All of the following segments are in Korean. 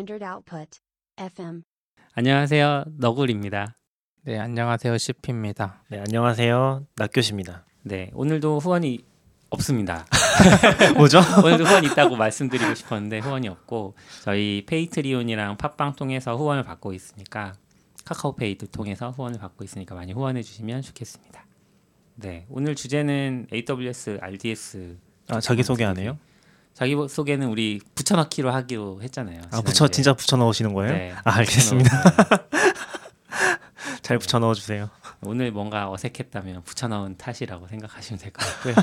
standard output. FM. 안녕하세요. 너굴입니다. 네, 안녕하세요. 시피입니다. 네, 안녕하세요. 낙교시입니다. 네, 오늘도 후원이 없습니다. 뭐죠? 오늘도 후원 있다고 말씀드리고 싶었는데 후원이 없고, 저희 페이트리온이랑 팟빵 통해서 후원을 받고 있으니까, 카카오페이도 통해서 후원을 받고 있으니까 많이 후원해 주시면 좋겠습니다. 네, 오늘 주제는 AWS, RDS. 아, 자기소개 안 해요? 자기소개는 우리 붙여넣기로 하기로 했잖아요. 아, 진짜 붙여넣으시는 거예요? 네, 아, 알겠습니다. 잘 붙여넣어주세요. 오늘 뭔가 어색했다면 붙여넣은 탓이라고 생각하시면 될 것 같고요.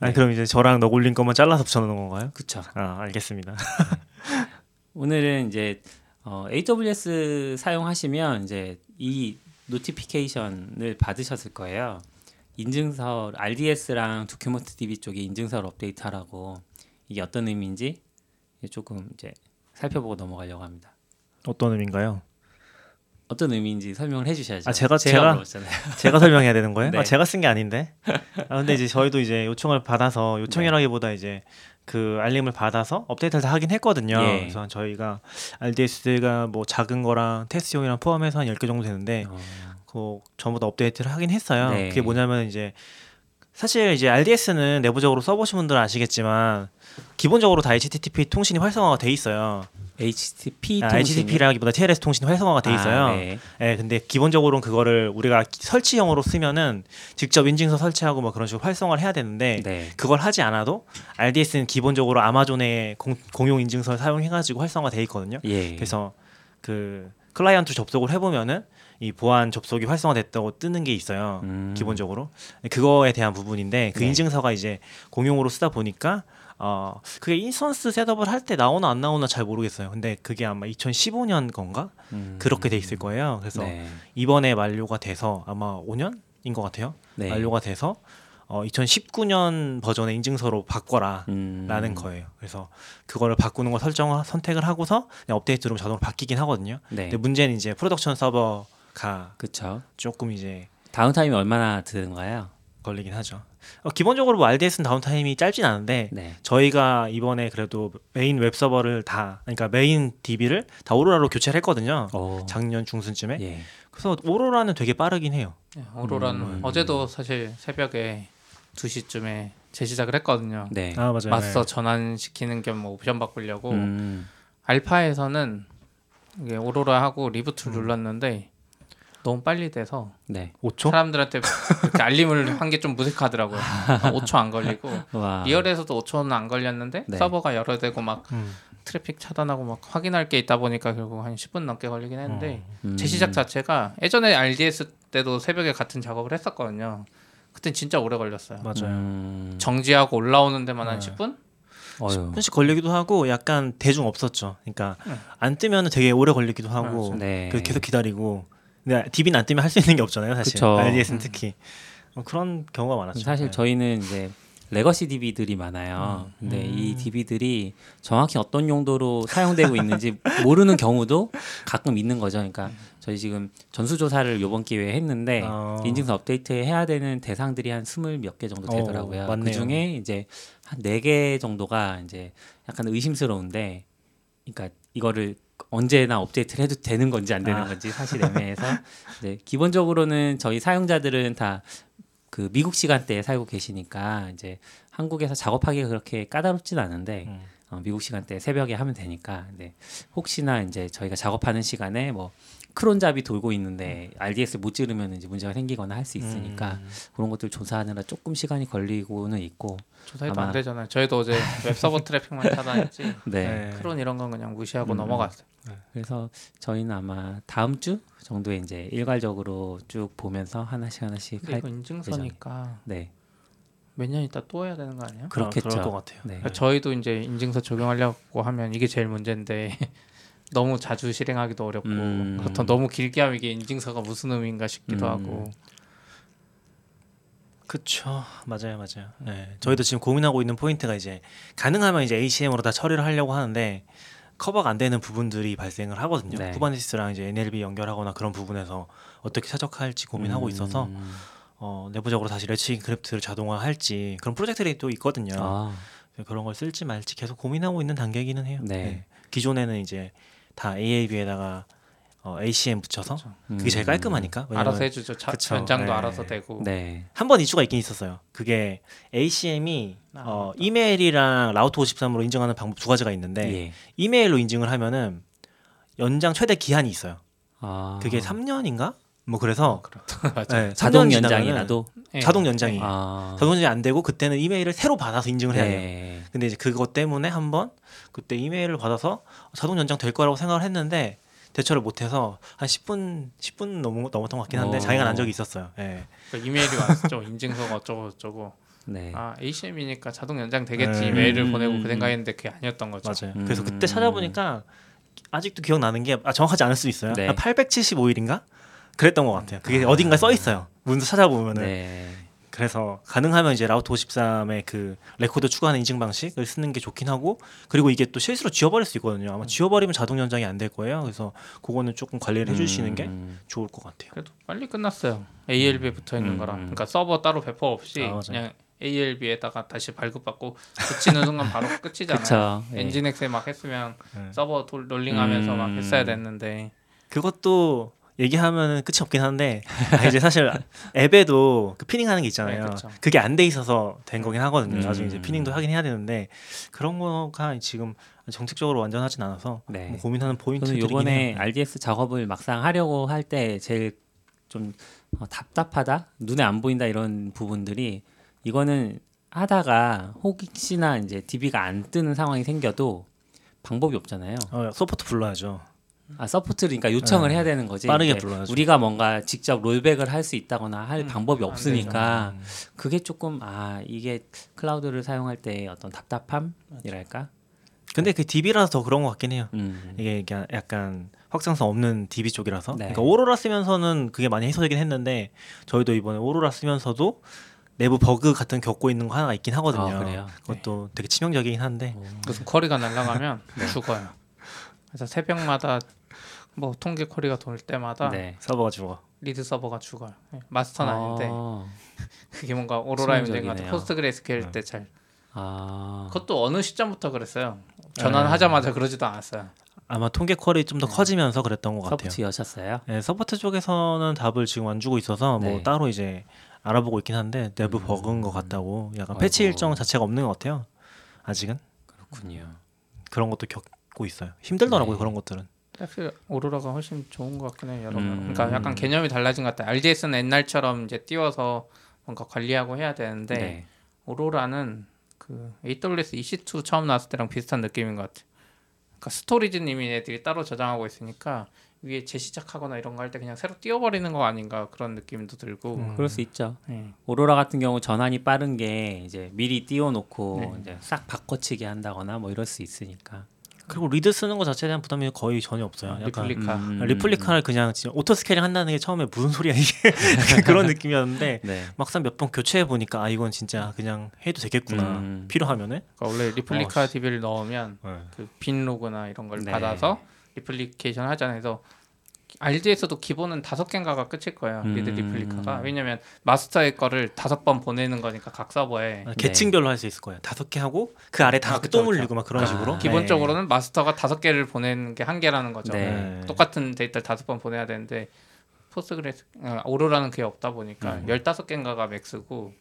네. 그럼 이제 저랑 너굴린 것만 잘라서 붙여넣는 건가요? 그쵸. 아, 알겠습니다. 네. 오늘은 이제 AWS 사용하시면 이제 이 노티피케이션을 받으셨을 거예요. 인증서, RDS랑 DocumentDB 쪽에 인증서를 업데이트하라고, 이게 어떤 의미인지 조금 이제 살펴보고 넘어가려고 합니다. 어떤 의미인가요? 어떤 의미인지 설명을 해주셔야죠. 아, 제가 물어봤잖아요. 제가 설명해야 되는 거예요? 네. 아, 제가 쓴 게 아닌데. 아, 근데 이제 저희도 이제 요청을 받아서, 요청이라기보다 이제 그 알림을 받아서 업데이트를 다 하긴 했거든요. 예. 그래서 저희가 RDS가 뭐 작은 거랑 테스트용이랑 포함해서 한 10개 정도 되는데 전부 다 업데이트를 하긴 했어요. 네. 그게 뭐냐면 이제 사실 이제 RDS는 내부적으로 써보신 분들은 아시겠지만 기본적으로 다 HTTP 통신이 활성화가 돼 있어요. HTTP라기보다 TLS 통신이 활성화가 돼 있어요. 네. 네, 근데 기본적으로는 그거를 우리가 설치형으로 쓰면은 직접 인증서 설치하고 뭐 그런 식으로 활성화를 해야 되는데, 네, 그걸 하지 않아도 RDS는 기본적으로 아마존의 공용 인증서를 사용해가지고 활성화 돼 있거든요. 예. 그래서 그 클라이언트 접속을 해보면은 이 보안 접속이 활성화됐다고 뜨는 게 있어요. 기본적으로 그거에 대한 부분인데, 그 인증서가 이제 공용으로 쓰다 보니까 그게 인스턴스 셋업을 할 때 나오나 안 나오나 잘 모르겠어요. 근데 그게 아마 2015년 건가 그렇게 돼 있을 거예요. 그래서 이번에 만료가 돼서 아마 5년인 것 같아요. 네. 만료가 돼서 2019년 버전의 인증서로 바꿔라 라는 거예요. 그래서 그거를 바꾸는 걸 선택을 하고서 그냥 업데이트 누르면 자동으로 바뀌긴 하거든요. 네. 근데 문제는 이제 프로덕션 서버가, 그쵸, 조금 이제 다운타임이 얼마나 드는가요? 걸리긴 하죠. 기본적으로 뭐 RDS는 다운타임이 짧진 않은데, 네, 저희가 이번에 그래도 메인 웹서버를 다, 그러니까 메인 DB를 다 오로라로 교체를 했거든요. 작년 중순쯤에. 예. 그래서 오로라는 되게 빠르긴 해요. 오로라는 어제도 사실 새벽에 2시쯤에 재시작을 했거든요. 네. 아, 맞아요. 맞서 전환시키는 겸 뭐 옵션 바꾸려고. 알파에서는 이게 오로라하고 리부트 눌렀는데 너무 빨리 돼서, 네, 5초? 사람들한테 이렇게 알림을 한 게 좀 무색하더라고요. 5초 안 걸리고. 와. 리얼에서도 5초는 안 걸렸는데, 네, 서버가 열어 대고 막 트래픽 차단하고 막 확인할 게 있다 보니까 결국 한 10분 넘게 걸리긴 했는데, 재시작 자체가, 예전에 RDS 때도 새벽에 같은 작업을 했었거든요. 그땐 진짜 오래 걸렸어요. 맞아요. 정지하고 올라오는 데만 한 10분? 10분씩 걸리기도 하고, 약간 대중 없었죠. 그러니까 안 뜨면 되게 오래 걸리기도 하고, 네, 계속 기다리고. 근데 DB는 안 뜨면 할 수 있는 게 없잖아요, 사실. 그쵸. RDS는 특히 그런 경우가 많았죠. 사실 저희는 이제 레거시 DB들이 많아요. 근데 이 DB들이 정확히 어떤 용도로 사용되고 있는지 모르는 경우도 가끔 있는 거죠. 그러니까 저희 지금 전수조사를 이번 기회에 했는데, 인증서 업데이트 해야 되는 대상들이 한 20몇 개 정도 되더라고요. 그 중에 이제 한 4개 정도가 이제 약간 의심스러운데, 그러니까 이거를 언제나 업데이트를 해도 되는 건지 안 되는 건지 사실 애매해서 이제 기본적으로는 저희 사용자들은 다 그 미국 시간대에 살고 계시니까 이제 한국에서 작업하기가 그렇게 까다롭진 않은데, 미국 시간대 새벽에 하면 되니까. 네. 혹시나 이제 저희가 작업하는 시간에 뭐 크론잡이 돌고 있는데 RDS 못 지르면 이제 문제가 생기거나 할 수 있으니까 그런 것들 조사하느라 조금 시간이 걸리고는 있고. 조사해도 안 되잖아요. 저희도 어제 웹서버 트래픽만 차단했지. 네. 크론 이런 건 그냥 무시하고 넘어갔어요. 그래서 저희는 아마 다음 주 정도에 이제 일괄적으로 쭉 보면서 하나씩. 근데 이거 인증서니까. 네. 몇 년 있다 또 해야 되는 거 아니에요? 그렇겠죠. 그럴 것 같아요. 네. 그러니까 저희도 이제 인증서 적용하려고 하면 이게 제일 문제인데 너무 자주 실행하기도 어렵고, 그렇다 너무 길게 하면 이게 인증서가 무슨 의미인가 싶기도 하고. 그쵸, 맞아요. 네, 저희도 지금 고민하고 있는 포인트가 이제 가능하면 이제 ACM으로 다 처리를 하려고 하는데 커버가 안 되는 부분들이 발생을 하거든요. 네. 쿠버네티스랑 이제 NLB 연결하거나 그런 부분에서 어떻게 최적화할지 고민하고 있어서 내부적으로 다시 레츠인 그래프트를 자동화할지 그런 프로젝트들이 또 있거든요. 그런 걸 쓸지 말지 계속 고민하고 있는 단계이기는 해요. 네. 기존에는 이제 다 ALB에다가 ACM 붙여서 그렇죠. 그게 제일 깔끔하니까 알아서 해주죠. 변장도 네. 알아서 되고 네. 한 번 이슈가 있긴 있었어요. 그게 ACM이 이메일이랑 라우트 53으로 인증하는 방법 두 가지가 있는데 예. 이메일로 인증을 하면은 연장 최대 기한이 있어요. 아. 그게 3년인가? 뭐 그래서 네, 자동 연장이라도 네. 자동 연장이 아. 자동 연장이 안 되고 그때는 이메일을 새로 받아서 인증을 해야 돼요. 네. 근데 이제 그것 때문에 한번 그때 이메일을 받아서 자동 연장 될 거라고 생각을 했는데 대처를 못해서 한 10분 넘었던 것 같긴 한데 장애가 난 적이 있었어요. 네. 그러니까 이메일이 왔죠. 인증서가 어쩌고 네. 아 ACM이니까 자동 연장 되겠지 이메일을 보내고 그 생각했는데 그게 아니었던 거죠. 맞아요. 그래서 그때 찾아보니까 아직도 기억나는 게 정확하지 않을 수 있어요. 네. 875일인가 그랬던 것 같아요. 그게 어딘가 써 있어요. 문서 찾아보면은. 네. 그래서 가능하면 이제 라우트 53의 그 레코드 추가하는 인증 방식을 쓰는 게 좋긴 하고 그리고 이게 또 실수로 지워버릴 수 있거든요. 아마 지워버리면 자동 연장이 안 될 거예요. 그래서 그거는 조금 관리를 해주시는 게 좋을 것 같아요. 그래도 빨리 끝났어요. ALB에 붙어 있는 거랑 그러니까 서버 따로 배포 없이 그냥 ALB에다가 다시 발급받고 붙이는 순간 바로 끝이잖아요. 엔진엑스에 막 했으면 서버 롤링하면서 막 했어야 됐는데 그것도 얘기하면 끝이 없긴 한데 이제 사실 앱에도 그 피닝하는 게 있잖아요. 네, 그렇죠. 그게 안 돼 있어서 된 거긴 하거든요. 나중에 이제 피닝도 하긴 해야 되는데 그런 거가 지금 정책적으로 완전하진 않아서 네. 뭐 고민하는 포인트들이긴 해요. 이번에 RDS 작업을 막상 하려고 할 때 제일 좀 답답하다, 눈에 안 보인다 이런 부분들이 이거는 하다가 혹시나 이제 DB가 안 뜨는 상황이 생겨도 방법이 없잖아요. 서포트 불러야죠. 서포트를 그러니까 요청을 해야 되는 거지. 빠르게 불러야죠. 우리가 뭔가 직접 롤백을 할 수 있다거나 할 방법이 없으니까 그게 조금 이게 클라우드를 사용할 때의 어떤 답답함이랄까. 근데 그 DB라서 더 그런 것 같긴 해요. 이게 약간 확장성 없는 DB 쪽이라서. 네. 그러니까 오로라 쓰면서는 그게 많이 해소되긴 했는데 저희도 이번에 오로라 쓰면서도 내부 버그 같은 겪고 있는 거 하나가 있긴 하거든요. 그래요? 그것도 네. 되게 치명적이긴 한데. 그래서 쿼리가 날아가면 네. 죽어요. 그래서 새벽마다 뭐 통계 쿼리가 돌 때마다 네. 서버가 죽어. 리드 서버가 죽어요. 마스터는 아닌데 그게 뭔가 오로라의 문제인 것 같아요. 포스트그레스큐엘 때 잘. 그것도 어느 시점부터 그랬어요. 전환하자마자 그러지도 않았어요. 아마 통계 쿼리 좀 더 커지면서 그랬던 것 같아요. 서포트 여셨어요? 네, 서포트 쪽에서는 답을 지금 안 주고 있어서 네. 뭐 따로 이제 알아보고 있긴 한데 내부 버그인 것 같다고 약간 패치 일정 자체가 없는 것 같아요. 아직은. 그렇군요. 그런 것도 있어요. 힘들더라고요. 네. 그런 것들은. 사실 오로라가 훨씬 좋은 것 같긴 해요. 여러분. 그러니까 약간 개념이 달라진 것 같아요. RDS는 옛날처럼 이제 띄워서 뭔가 관리하고 해야 되는데 네. 오로라는 그 AWS EC2 처음 나왔을 때랑 비슷한 느낌인 것 같아요. 그러니까 스토리지님이 애들이 따로 저장하고 있으니까 위에 재시작하거나 이런 거 할 때 그냥 새로 띄워버리는 거 아닌가 그런 느낌도 들고. 그럴 수 있죠. 오로라 같은 경우 전환이 빠른 게 이제 미리 띄워놓고 이제 싹 바꿔치기 한다거나 뭐 이럴 수 있으니까. 그리고 리드 쓰는 거 자체에 대한 부담이 거의 전혀 없어요. 약간 리플리카를 그냥 오토 스케일링 한다는 게 처음에 무슨 소리야 이게 그런 느낌이었는데 네. 막상 몇 번 교체해 보니까 이건 진짜 그냥 해도 되겠구나 필요하면은. 그러니까 원래 리플리카 DB를 넣으면 그 빈 로그나 이런 걸 네. 받아서 리플리케이션 하잖아요. 그래서 RDS도 기본은 5개인가가 끝일 거예요. 리드 리플리카가. 왜냐면 마스터의 거를 5번 보내는 거니까 각 서버에 계층별로 네. 할 수 있을 거예요. 5개 하고 그 아래 다 또 물리고 막 그런 식으로. 기본적으로는 네. 마스터가 5개를 보내는 게 1개라는 거죠. 네. 똑같은 데이터를 5번 보내야 되는데 포스트그레스 오로라는 그게 없다 보니까 15개인가가 맥스고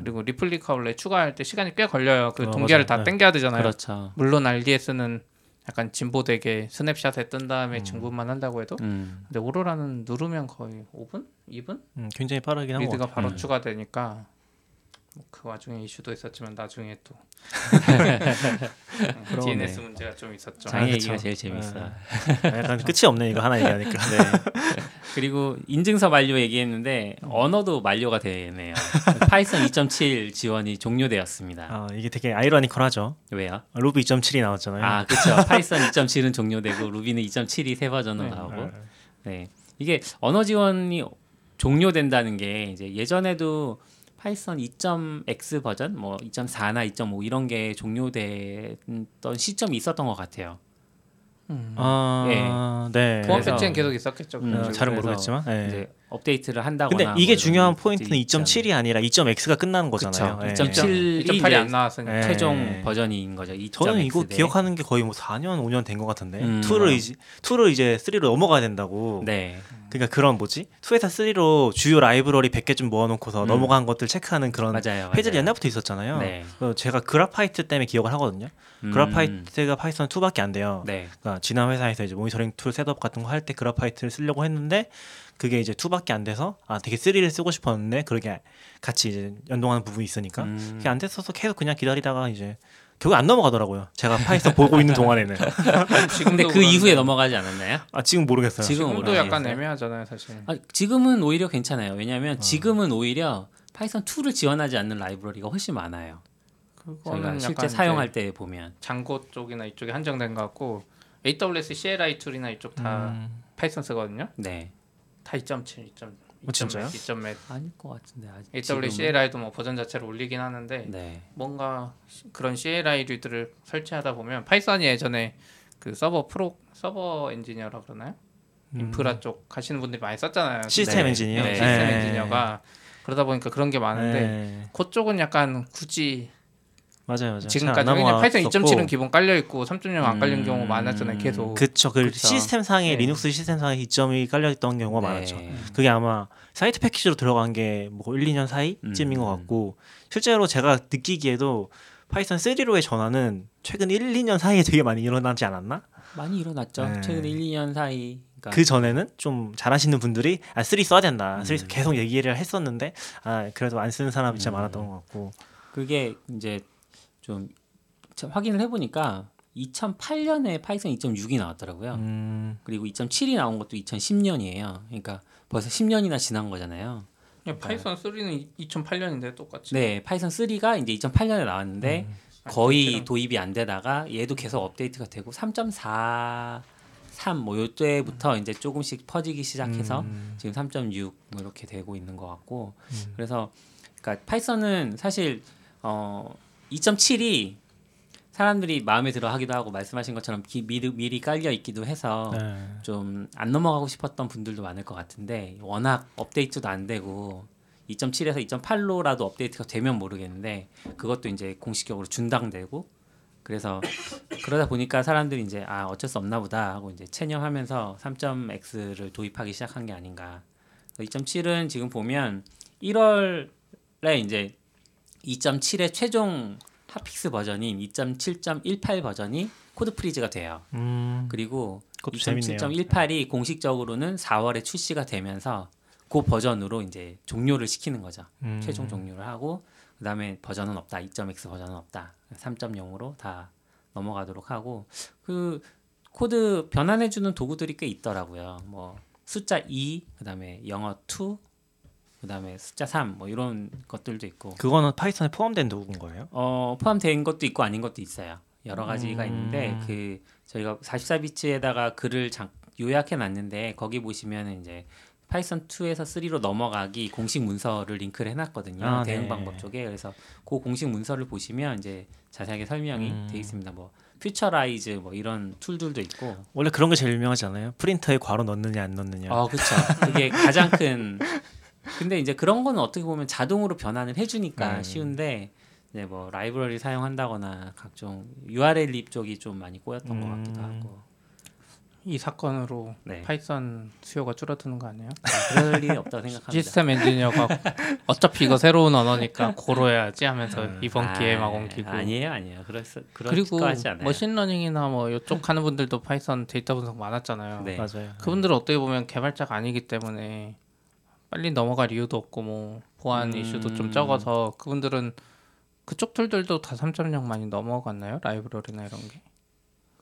그리고 리플리카 원래 추가할 때 시간이 꽤 걸려요. 그 동기화를 다 땡겨야 되잖아요. 그렇죠. 물론 RDS는 약간 진보되게 스냅샷에 뜬 다음에 중분만 한다고 해도 근데 오로라는 누르면 거의 5분? 2분? 굉장히 빠르긴 하고 리드가 바로 추가되니까 뭐 그 와중에 이슈도 있었지만 나중에 또 DNS 문제가 좀 있었죠. 장애 얘기가 제일 재밌어요. 약간 끝이 없네 이거 하나 얘기하니까. 네. 그리고 인증서 만료 얘기했는데 언어도 만료가 되네요. 파이썬 2.7 지원이 종료되었습니다. 이게 되게 아이러니컬하죠. 왜요? 루비 2.7이 나왔잖아요. 그렇죠. 파이썬 2.7은 종료되고 루비는 2.7이 새 버전으로 나오고. 네. 이게 언어 지원이 종료된다는 게 이제 예전에도 파이썬 2.x 버전, 뭐 2.4나 2.5 이런 게 종료됐던 시점이 있었던 것 같아요. 아, 네. 보안 패치는 계속 있었겠죠. 잘은 모르겠지만 네. 이제 업데이트를 한다거나. 근데 이게 중요한 포인트는 2.7이 아니라 2.x가 끝나는 거잖아요. 네. 2.7, 2.8이 안 나왔으니까 네. 최종 버전인 거죠. 2.x. 저는 이거 기억하는 게 거의 뭐 4년, 5년 된 것 같은데 2를 이제 3로 넘어가야 된다고. 네. 그러니까 그런 뭐지? 2에서 3로 주요 라이브러리 100개쯤 모아놓고서 넘어간 것들 체크하는 그런 맞아요, 페이지를 맞아요. 옛날부터 있었잖아요. 네. 그래서 제가 그래파이트 때문에 기억을 하거든요. 그래파이트가 파이썬 2밖에 안 돼요. 네. 그러니까 지난 회사에서 이제 모니터링 툴 셋업 같은 거 할 때 그래파이트를 쓰려고 했는데 그게 이제 2밖에 안 돼서 아 되게 3를 쓰고 싶었는데 그렇게 같이 이제 연동하는 부분이 있으니까 그게 안 됐어서 계속 그냥 기다리다가 이제 결국 안 넘어가더라고요. 제가 파이썬 보고 있는 동안에는. 근데 그 이후에 넘어가지 않았나요? 아 지금 모르겠어요. 지금도 약간 애매하잖아요, 사실. 아, 지금은 오히려 괜찮아요. 왜냐하면 지금은 오히려 파이썬 2를 지원하지 않는 라이브러리가 훨씬 많아요. 저희가 실제 사용할 때 보면 장고 쪽이나 이쪽에 한정된 것 같고 AWS CLI 툴이나 이쪽 다 파이썬 쓰거든요. 네. 다 2.7, 2.6. 진짜요? 2.몇 아닐 것 같은데 아직. AWS CLI도 뭐 버전 자체를 올리긴 하는데 네. 뭔가 그런 CLI들을 설치하다 보면 파이썬이 예전에 그 서버 엔지니어라 그러나요? 인프라 쪽 가시는 분들이 많이 썼잖아요. 시스템 네. 엔지니어. 네. 시스템 엔지니어가 그러다 보니까 그런 게 많은데 그쪽은 약간 굳이 맞아요. 지금까지 그냥 파이썬 2.7은 기본 깔려 있고 3.0 안 깔린 경우 많았잖아요. 계속. 그렇죠. 그 시스템상에 네. 리눅스 시스템상에 2.1이 깔려 있던 경우가 네. 많았죠. 그게 아마 사이트 패키지로 들어간 게 뭐 1, 2년 사이쯤인 것 같고 실제로 제가 느끼기에도 파이썬 3로의 전환은 최근 1, 2년 사이에 되게 많이 일어나지 않았나? 많이 일어났죠. 네. 최근 1, 2년 사이. 그 전에는 좀 잘하시는 분들이 아 3 써야 된다. 3 계속 얘기를 했었는데 아 그래도 안 쓰는 사람이 진짜 많았던 것 같고. 그게 이제 좀 확인을 해보니까 2008년에 파이썬 2.6이 나왔더라고요. 그리고 2.7이 나온 것도 2010년이에요. 그러니까 벌써 10년이나 지난 거잖아요. 그러니까 파이썬 3는 2008년인데 똑같이. 네, 파이썬 3가 이제 2008년에 나왔는데 거의 도입이 안 되다가 얘도 계속 업데이트가 되고 3.43 뭐 요때부터 이제 조금씩 퍼지기 시작해서 지금 3.6 뭐 이렇게 되고 있는 것 같고 그래서 그러니까 파이썬은 사실 2.7이 사람들이 마음에 들어 하기도 하고 말씀하신 것처럼 미리 깔려 있기도 해서 네. 좀 안 넘어가고 싶었던 분들도 많을 것 같은데 워낙 업데이트도 안 되고 2.7에서 2.8로라도 업데이트가 되면 모르겠는데 그것도 이제 공식적으로 준당되고 그래서 그러다 보니까 사람들이 이제 아 어쩔 수 없나 보다 하고 이제 체념하면서 3.x를 도입하기 시작한 게 아닌가. 2.7은 지금 보면 1월에 이제 2.7의 최종 핫픽스 버전인 2.7.18 버전이 코드 프리즈가 돼요. 그리고 2.7.18이 공식적으로는 4월에 출시가 되면서 그 버전으로 이제 종료를 시키는 거죠. 최종 종료를 하고 그 다음에 버전은 없다. 2.x 버전은 없다. 3.0으로 다 넘어가도록 하고 그 코드 변환해주는 도구들이 꽤 있더라고요. 뭐 숫자 2, 그 다음에 영어 2, 그다음에 숫자 3 뭐 이런 것들도 있고 그거는 파이썬에 포함된 도구인 거예요? 포함된 것도 있고 아닌 것도 있어요. 여러 가지가 있는데 그 저희가 44비트에다가 글을 요약해 놨는데 거기 보시면 이제 파이썬 2에서 3로 넘어가기 공식 문서를 링크를 해놨거든요. 아, 대응 네. 방법 쪽에. 그래서 그 공식 문서를 보시면 이제 자세하게 설명이 돼 있습니다. 뭐 퓨처라이즈 뭐 이런 툴들도 있고 원래 그런 게 제일 유명하지 않아요? 프린터에 괄호 넣느냐 안 넣느냐. 아 그렇죠. 그게 가장 큰 근데 이제 그런 건 어떻게 보면 자동으로 변환을 해주니까 쉬운데 이제 뭐 라이브러리 사용한다거나 각종 URL 립 쪽이 좀 많이 꼬였던 것 같기도 하고 이 사건으로 네. 파이썬 수요가 줄어드는 거 아니에요? 아, 그럴 일이 없다고 생각합니다. 시스템 엔지니어가 어차피 이거 새로운 언어니까 고로해야지 하면서 이번 기회에 막 옮기고 아니에요. 그리고 머신러닝이나 뭐 이쪽 하는 분들도 파이썬 데이터 분석 많았잖아요. 네. 맞아요. 그분들은 어떻게 보면 개발자가 아니기 때문에 빨리 넘어갈 이유도 없고 뭐 보안 이슈도 좀 적어서 그분들은 그쪽 툴들도 다 3.0 많이 넘어갔나요? 라이브러리나 이런 게?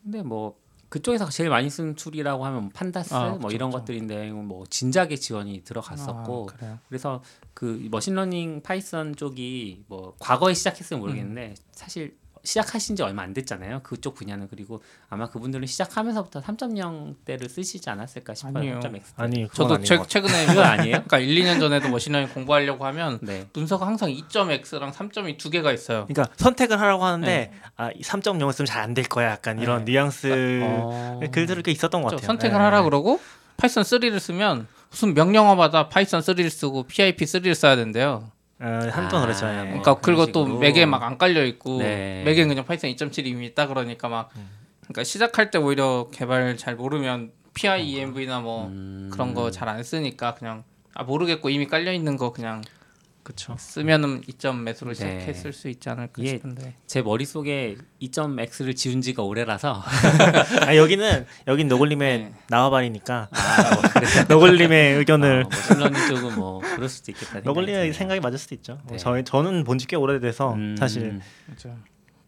근데 뭐 그쪽에서 제일 많이 쓰는 툴이라고 하면 판다스 뭐 이런 것들인데 뭐 진작에 지원이 들어갔었고 그래서 그 머신러닝 파이썬 쪽이 뭐 과거에 시작했으면 모르겠는데 사실 시작하신 지 얼마 안 됐잖아요. 그쪽 분야는. 그리고 아마 그분들은 시작하면서부터 3.0대를 쓰시지 않았을까 싶어요. 아니요. 3.x. 아니, 저도 최근에 그거 아니에요? 그러니까 1, 2년 전에도 머신러닝 공부하려고 하면 네. 문서가 항상 2.x랑 3.2 두 개가 있어요. 그러니까 선택을 하라고 하는데 네. 아, 3.0을 쓰면 잘 안 될 거야. 약간 이런 네. 뉘앙스 글들이 있었던 것 같아요. 선택을 네. 하라고 그러고 파이썬 3를 쓰면 무슨 명령어마다 파이썬 3를 쓰고 PIP 3를 써야 된대요. 한동안 그랬잖아요. 그러니까 그리고 식으로. 또 맥에 막 안 깔려 있고 네. 맥에 그냥 파이썬 2.7 이미 있다 그러니까 막 그러니까 시작할 때 오히려 개발 잘 모르면 PIEMV나 뭐 그런 거 잘 안 쓰니까 그냥 아 모르겠고 이미 깔려 있는 거 그냥 그쵸. 쓰면은 2.x로 시작했을 네. 수 있지 않을까 싶은데 제 머릿속에 2.x를 지운 지가 오래라서 아, 여긴 노골님의 네. 나와바리니까 아, 뭐 노골님의 의견을 머신러닝 쪽은 뭐 그럴 수도 있겠다 노골님의 생각이 맞을 수도 있죠 네. 저는 본지 꽤 오래돼서 사실 그렇죠.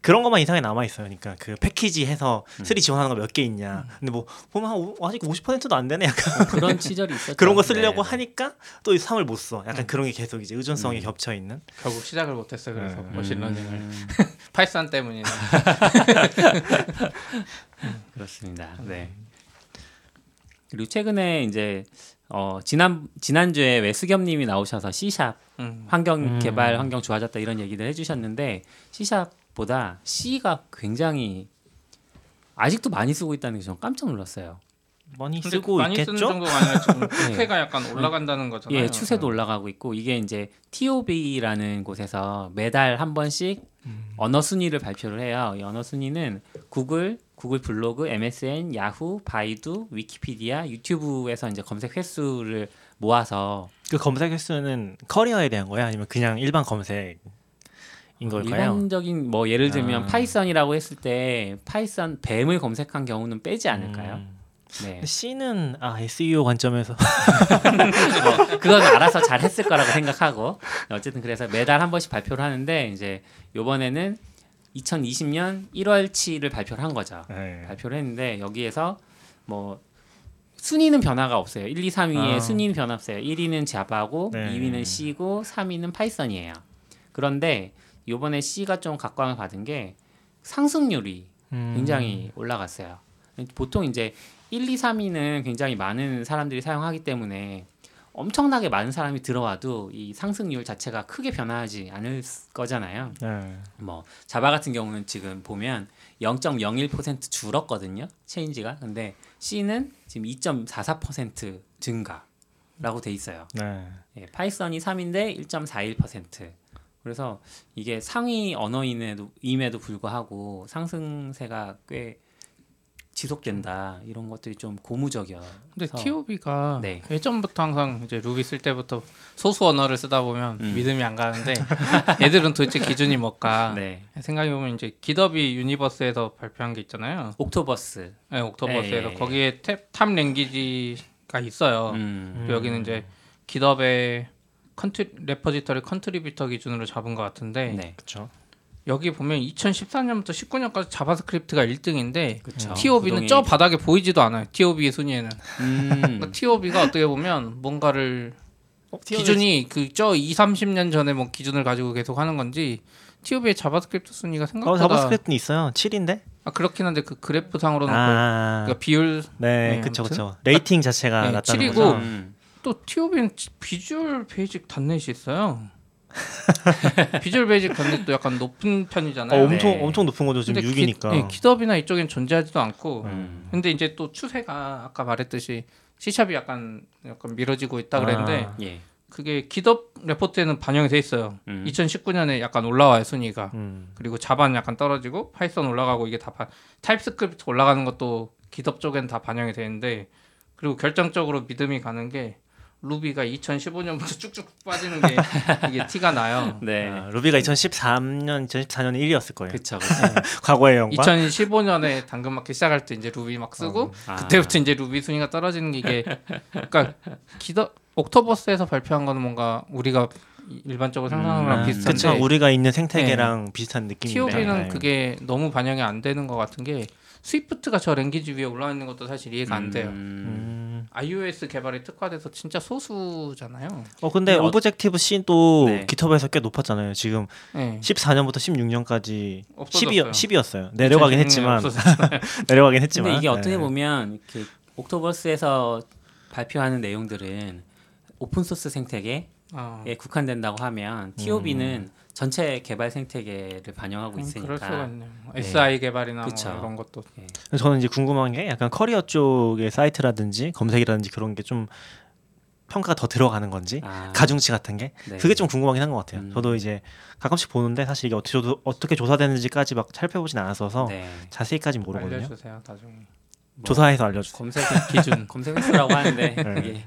그런 것만 이상이 남아있어요. 그러니까 그 패키지 해서 3 지원하는 거 몇 개 있냐. 근데 뭐 보면 아직 50%도 안 되네. 약간 그런 시절이 있었죠. 그런 거 쓰려고 네. 하니까 또 3을 못 써. 약간 그런 게 계속 이제 의존성이 겹쳐있는. 결국 시작을 못했어. 그래서 머신러닝을. 파이썬 때문이네. 그렇습니다. 네. 그리고 최근에 이제 지난주에 왜 스겸님이 나오셔서 C# 환경 개발 환경 좋아졌다 이런 얘기를 해주셨는데 C# 보다 C가 굉장히 아직도 많이 쓰고 있다는 게 저는 깜짝 놀랐어요. 많이 쓰고 많이 있겠죠? 쓰는 정도가 아니라 지금 추세가 네. 약간 올라간다는 거잖아요. 예, 추세도 올라가고 있고 이게 이제 TIOBE라는 곳에서 매달 한 번씩 언어 순위를 발표를 해요. 이 언어 순위는 구글 블로그, MSN, 야후, 바이두, 위키피디아, 유튜브에서 이제 검색 횟수를 모아서 그 검색 횟수는 커리어에 대한 거예요? 아니면 그냥 일반 검색? 일반적인 뭐 예를 들면 파이썬이라고 했을 때 파이썬 뱀을 검색한 경우는 빼지 않을까요? 네. C는 SEO 관점에서 그건 알아서 잘 했을 거라고 생각하고 어쨌든 그래서 매달 한 번씩 발표를 하는데 이제 이번에는 2020년 1월치를 발표를 한 거죠. 네. 발표를 했는데 여기에서 뭐 순위는 변화가 없어요. 1, 2, 3위의 순위는 변화 없어요. 1위는 자바고 네. 2위는 C고 3위는 파이썬이에요. 그런데 요번에 C가 좀 각광을 받은 게 상승률이 굉장히 올라갔어요. 보통 이제 1, 2, 3위는 굉장히 많은 사람들이 사용하기 때문에 엄청나게 많은 사람이 들어와도 이 상승률 자체가 크게 변화하지 않을 거잖아요. 뭐 자바 같은 경우는 지금 보면 0.01% 줄었거든요. 체인지가. 근데 C는 지금 2.44% 증가라고 돼 있어요. 예, 파이썬이 3인데 1.41%. 그래서 이게 상위 언어임에도 불구하고 상승세가 꽤 지속된다 이런 것들이 좀 고무적이어서. 근데 TOB가 네. 예전부터 항상 이제 루비 쓸 때부터 소수 언어를 쓰다 보면 믿음이 안 가는데 얘들은 도대체 기준이 뭘까? 네. 생각해 보면 이제 깃허비 유니버스에서 발표한 게 있잖아요. 옥토버스. 네, 옥토버스에서 거기에 탑 랭귀지가 있어요. 여기는 이제 깃허브에 레포지터리 컨트리뷰터 기준으로 잡은 것 같은데 네, 그렇죠. 여기 보면 2013년부터 19년까지 자바스크립트가 1등인데 그쵸. TOB는 저 바닥에 보이지도 않아요. TOB의 순위에는 그러니까 TOB가 어떻게 보면 뭔가를 기준이 그 저 2, 30년 전에 뭐 기준을 가지고 계속 하는 건지 TOB의 자바스크립트 순위가 생각보다 자바스크립트는 있어요. 7인데? 아 그렇긴 한데 그 그래프상으로는 그러니까 비율 네, 그렇죠. 그렇죠. 레이팅 자체가 네, 낮다는 7이고, 거죠. 또 TIOBE는 비주얼 베이직 닷넷이 있어요. 비주얼 베이직 닷넷도 약간 높은 편이잖아요. 엄청 높은 거죠. 지금 6이니까. 네, 깃허브나 이쪽엔 존재하지도 않고. 근데 이제 또 추세가 아까 말했듯이 C샵이 약간 미뤄지고 있다 그랬는데 예. 그게 깃허브 레포트에는 반영이 돼 있어요. 2019년에 약간 올라와요 순위가. 그리고 자바는 약간 떨어지고 파이썬 올라가고 이게 다 타입스크립트 올라가는 것도 깃허브 쪽엔 다 반영이 되는데 그리고 결정적으로 믿음이 가는 게 루비가 2015년부터 쭉쭉 빠지는 게 이게 티가 나요. 네, 루비가 2014년에 1위였을 거예요. 그렇죠. 과거의 영광. 2015년에 당근마켓 시작할 때 이제 루비 막 쓰고 그때부터 이제 루비 순위가 떨어지는 게 이게 그러니까 옥토버스에서 발표한 거는 뭔가 우리가 일반적으로 상상하는 거랑 비슷한데 그렇죠. 우리가 있는 생태계랑 네. 비슷한 느낌인데 TOB는 네. 그게 너무 반영이 안 되는 것 같은 게 스위프트가 저 랭귀지 위에 올라와 있는 것도 사실 이해가 안 돼요. iOS 개발에 특화돼서 진짜 소수잖아요. 근데 오브젝티브 C도 네. GitHub에서 꽤 높았잖아요. 지금 네. 14년부터 16년까지 10이었어요. 내려가긴 했지만 내려가긴 했지만. 근데 이게 어떻게 네. 보면 이렇게 옥토버스에서 발표하는 내용들은 오픈 소스 생태계에 국한된다고 하면 TOB는 전체 개발 생태계를 반영하고 있으니까. 그럴 수가 있네요. SI 네. 개발이나 뭐 이런 것도. 네. 저는 이제 궁금한 게 약간 커리어 쪽의 사이트라든지 검색이라든지 그런 게 좀 평가가 더 들어가는 건지 가중치 같은 게 네. 그게 좀 궁금하긴 한 것 같아요. 저도 이제 가끔씩 보는데 사실 이게 어떻게 조사되는지까지 막 살펴보진 않았어서 네. 자세히까지 모르거든요. 알려주세요. 나중에 뭐 조사해서 알려주세요. 검색 기준 검색 횟수라고 하는데 이게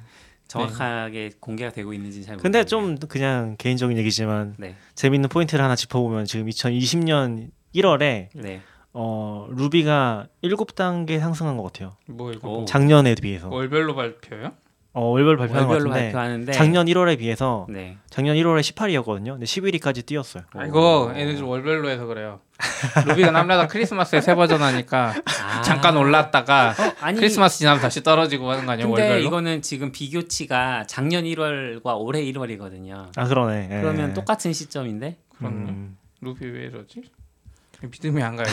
정확하게 네. 공개가 되고 있는지 잘 모르겠어요. 근데 좀 그냥 개인적인 얘기지만 네. 재밌는 포인트를 하나 짚어보면 지금 2020년 1월에 네. 루비가 7단계 상승한 것 같아요. 뭐 이거 작년에 비해서 월별로 발표요? 월별 발표하는 것 같은데 작년 1월에 비해서 네. 작년 1월에 18위였거든요. 근데 11위까지 뛰었어요. 이거 얘네들 월별로 해서 그래요. 루비가 남라다 크리스마스에 새 버전하니까 잠깐 올랐다가 크리스마스 지나면 다시 떨어지고 하는 거 아니에요? 근데 월별로? 이거는 지금 비교치가 작년 1월과 올해 1월이거든요. 그러네. 그러면 똑같은 시점인데? 그렇네. 루비 왜 이러지? 믿음이 안 가요.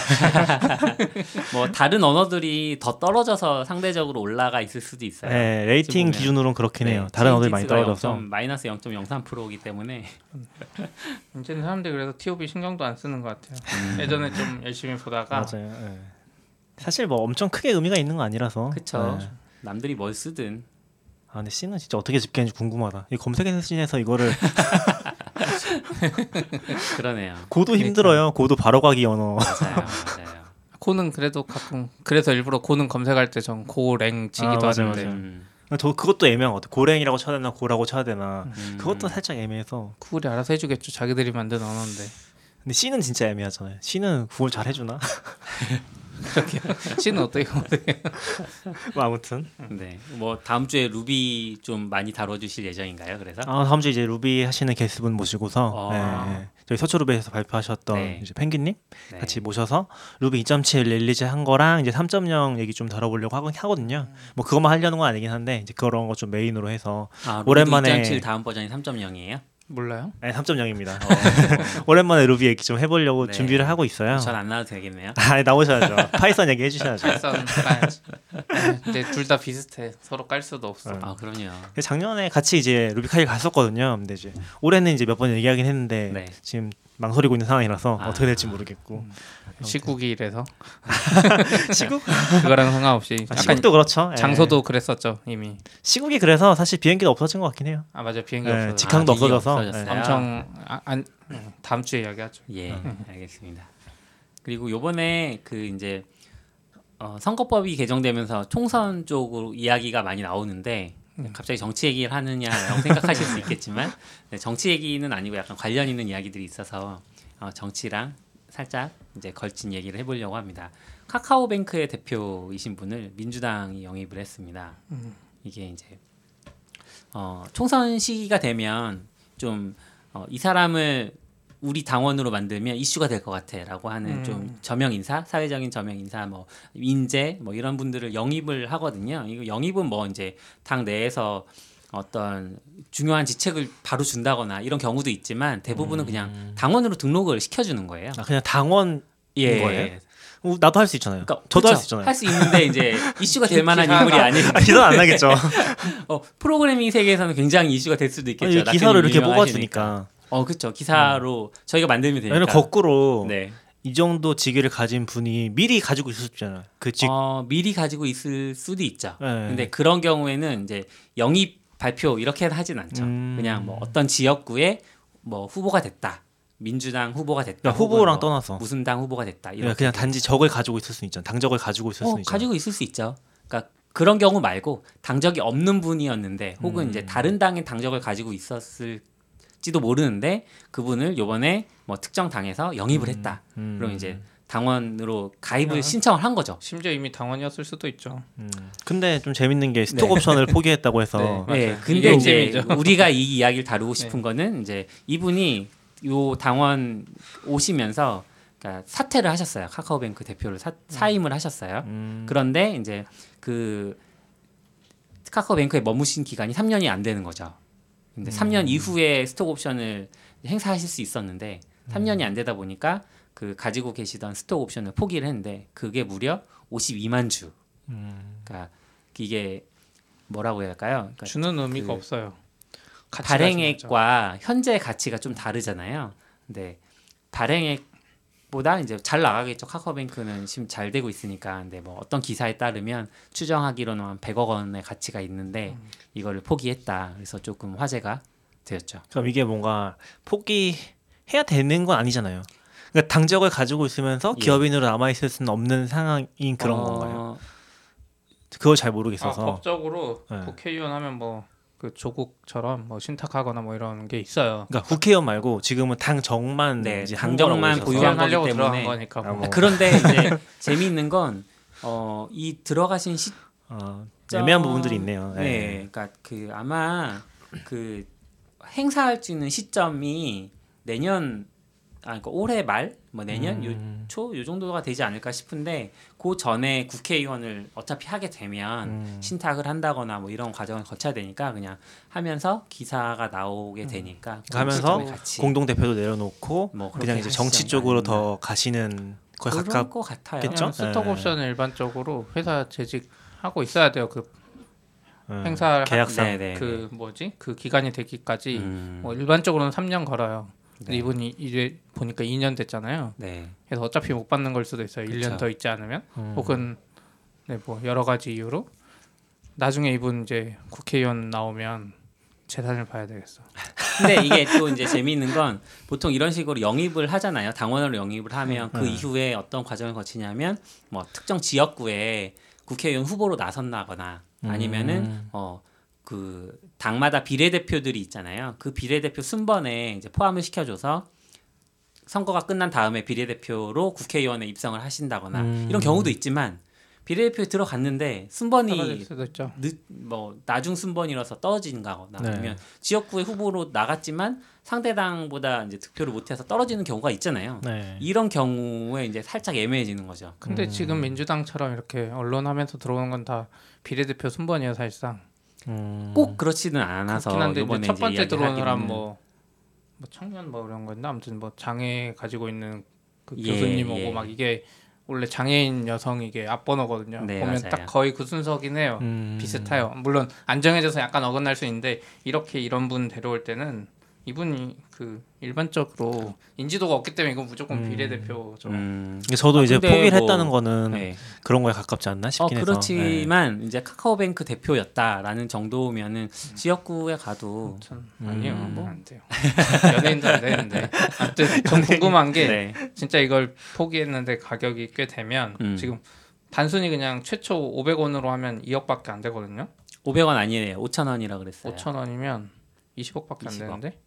뭐 다른 언어들이 더 떨어져서 상대적으로 올라가 있을 수도 있어요. 네, 레이팅 기준으로는 그렇긴 해요. 네, 다른 언어들이 많이 떨어져서. 마이너스 0.03%이기 때문에. 이제는 사람들이 그래서 TOB 신경도 안 쓰는 것 같아요. 예전에 좀 열심히 보다가. 맞아요. 네. 사실 뭐 엄청 크게 의미가 있는 건 아니라서. 그렇죠. 네. 남들이 뭘 쓰든. 근데 C는 진짜 어떻게 집계했는지 궁금하다. 이 검색엔진에서 이거를 그러네요. 고도 힘들어요. 고도 바로가기 언어. 맞아요. 고는 그래도 가끔 그래서 일부러 고는 검색할 때 전 고랭 지기도 하는데. 저 그것도 애매한 것 같아요. 고랭이라고 쳐야 되나 고라고 쳐야 되나. 그것도 살짝 애매해서. 구글이 알아서 해주겠죠. 자기들이 만든 언어인데. 근데 C는 진짜 애매하잖아요. C는 구글 잘 해주나? 그렇게 C는 어떻게 검색해요? 뭐 아무튼 네, 뭐 다음 주에 루비 좀 많이 다뤄주실 예정인가요? 그래서 다음 주에 이제 루비 하시는 게스트분 모시고서 네, 저희 서초루비에서 발표하셨던 네. 이제 펭귄님 네. 같이 모셔서 루비 2.7 릴리즈 한 거랑 이제 3.0 얘기 좀 다뤄보려고 하거든요. 뭐 그것만 하려는 건 아니긴 한데 이제 그런 거 좀 메인으로 해서 오랜만에 2.7 다음 버전이 3.0이에요? 몰라요? 네, 3.0입니다. 오랜만에 루비 얘기 좀 해보려고 네. 준비를 하고 있어요. 전 안 나와도 되겠네요. 나오셔야죠. 파이썬 얘기 해주셔야죠. 파이썬 깔아야지. 근데 둘 다 비슷해. 서로 깔 수도 없어. 그럼요. 작년에 같이 이제 루비카이 갔었거든요. 근데 이제 올해는 이제 몇 번 얘기하긴 했는데 네. 지금 망설이고 있는 상황이라서 어떻게 될지 모르겠고. 시국이 이래서 시국? 그거랑 상관없이 시국도 그렇죠. 장소도 그랬었죠 이미. 시국이 그래서 사실 비행기가 없어진 것 같긴 해요. 맞아 비행기 없어졌어요. 직항도 없어져서 엄청 다음 주에 이야기하죠. 예, 알겠습니다. 그리고 이번에 그 이제 선거법이 개정되면서 총선 쪽으로 이야기가 많이 나오는데. 갑자기 정치 얘기를 하느냐라고 생각하실 수 있겠지만 네, 정치 얘기는 아니고 약간 관련 있는 이야기들이 있어서 정치랑 살짝 이제 걸친 얘기를 해보려고 합니다. 카카오뱅크의 대표이신 분을 민주당이 영입을 했습니다. 이게 이제 총선 시기가 되면 좀 이 사람을 우리 당원으로 만들면 이슈가 될 것 같아라고 하는 좀 저명 인사, 사회적인 저명 인사, 뭐 인재, 뭐 이런 분들을 영입을 하거든요. 이거 영입은 뭐 이제 당 내에서 어떤 중요한 직책을 바로 준다거나 이런 경우도 있지만 대부분은 그냥 당원으로 등록을 시켜주는 거예요. 그냥 당원인 거예요? 나도 할 수 있잖아요. 그러니까, 저도 할 수 있잖아요. 할 수 있는데 이제 이슈가 될 만한 인물이 아니니까 기사는 안 나겠죠. 프로그래밍 세계에서는 굉장히 이슈가 될 수도 있겠죠. 기사를 이렇게 뽑아주니까. 그렇죠. 기사로 저희가 만들면 되니까. 왜냐면 거꾸로 네. 이 정도 직위를 가진 분이 미리 가지고 있을 수 있잖아요. 그 직 미리 가지고 있을 수도 있죠. 네. 근데 그런 경우에는 이제 영입 발표 이렇게 하진 않죠. 그냥 뭐 어떤 지역구에 뭐 후보가 됐다. 민주당 후보가 됐다. 그러니까 후보랑 떠나서 무슨 당 후보가 됐다. 이런 그냥 단지 적을 가지고 있을 수 있잖아요. 당적을 가지고 있을 수 있죠. 가지고 있을 수 있죠. 그러니까 그런 경우 말고 당적이 없는 분이었는데 혹은 이제 다른 당의 당적을 가지고 있었을 지도 모르는데 그분을 요번에 뭐 특정 당에서 영입을 했다. 그럼 이제 당원으로 가입을 신청을 한 거죠. 심지어 이미 당원이었을 수도 있죠. 근데 좀 재밌는 게 스톡옵션을 포기했다고 해서. 네. 근데 이제 우리가 이 이야기를 다루고 싶은 거는 이제 이분이 요 당원 오시면서 그러니까 사퇴를 하셨어요. 카카오뱅크 대표를 사임을 하셨어요. 그런데 이제 그 카카오뱅크에 머무신 기간이 3년이 안 되는 거죠. 근데 3년 이후에 스톡옵션을 행사하실 수 있었는데 3년이 안 되다 보니까 그 가지고 계시던 스톡옵션을 포기를 했는데 그게 무려 52만 주. 그러니까 이게 뭐라고 해야 할까요? 그러니까 주는 의미가 없어요. 발행액과 현재 가치가 좀 다르잖아요. 근데 발행액보다 이제 잘 나가겠죠. 카카오뱅크는 지금 잘 되고 있으니까. 근데 뭐 어떤 기사에 따르면 추정하기로는 한 100억 원의 가치가 있는데 이거를 포기했다. 그래서 조금 화제가 되었죠. 그럼 이게 뭔가 포기해야 되는 건 아니잖아요. 그러니까 당적을 가지고 있으면서 기업인으로 남아 있을 수는 없는 상황인 그런 건가요? 그걸 잘 모르겠어서. 법적으로 국회의원 하면 뭐 그 조국처럼 뭐 신탁하거나 뭐 이런 게 있어요. 그러니까 국회의원 말고 지금은 당정만 이제 당정만 보유하려고 들어간 거니까. 뭐. 그런데 이제 재미있는 건 이 들어가신 애매한 부분들이 있네요. 네. 네, 그러니까 그 아마 그 행사할 수 있는 시점이 내년. 그러니까 올해 말, 뭐 내년 초 요 정도가 되지 않을까 싶은데 그 전에 국회의원을 어차피 하게 되면 신탁을 한다거나 뭐 이런 과정을 거쳐야 되니까 그냥 하면서 기사가 나오게 되니까 하면서 공동 대표도 내려놓고 뭐 그냥 이제 정치 쪽으로 더 가시는 거에 가까울 것 같아요. 스톡옵션은 일반적으로 회사 재직하고 있어야 돼요. 그 행사 계약상 그 뭐지 그 기간이 되기까지 뭐 일반적으로는 3년 걸어요. 네. 이분이 이제 보니까 2년 됐잖아요. 네. 그래서 어차피 못 받는 걸 수도 있어요. 그쵸. 1년 더 있지 않으면 혹은 네, 뭐 여러 가지 이유로 나중에 이분 이제 국회의원 나오면 재산을 봐야 되겠어. 근데 이게 또 이제 재미있는 건 보통 이런 식으로 영입을 하잖아요. 당원으로 영입을 하면 그 이후에 어떤 과정을 거치냐면 뭐 특정 지역구에 국회의원 후보로 나선다거나 아니면은 그 당마다 비례대표들이 있잖아요. 그 비례대표 순번에 이제 포함을 시켜줘서 선거가 끝난 다음에 비례대표로 국회의원에 입성을 하신다거나 이런 경우도 있지만 비례대표에 들어갔는데 순번이 뭐 나중 순번이라서 떨어진다거나 아니면 지역구의 후보로 나갔지만 상대당보다 이제 득표를 못해서 떨어지는 경우가 있잖아요. 네. 이런 경우에 이제 살짝 애매해지는 거죠. 근데 지금 민주당처럼 이렇게 언론하면서 들어오는 건 다 비례대표 순번이에요, 사실상. 꼭 그렇지는 않아서 이번에 첫 번째 들어온 사람 뭐 청년 뭐 이런 건데 아무튼 뭐 장애 가지고 있는 그 교수님 오고 막 이게 원래 장애인 여성 이게 앞번호거든요. 네, 보면 맞아요. 딱 거의 그 순서긴 해요. 비슷해요. 물론 안정해져서 약간 어긋날 수 있는데 이렇게 이런 분 데려올 때는 이분이 그 일반적으로 인지도가 없기 때문에 이건 무조건 비례대표죠. 저도 이제 포기를 했다는 거는 그런 거에 가깝지 않나 싶긴 해서. 그렇지만 이제 카카오뱅크 대표였다라는 정도면은 지역구에 가도 아니요 뭐 안 돼요. 연예인도 안 되는데. 아무튼 전 궁금한 게 진짜 이걸 포기했는데 가격이 꽤 되면 지금 단순히 그냥 최초 500원으로 하면 2억밖에 안 되거든요. 500원 아니에요. 5,000원이라 그랬어요. 5,000원이면 20억밖에 안 되는데.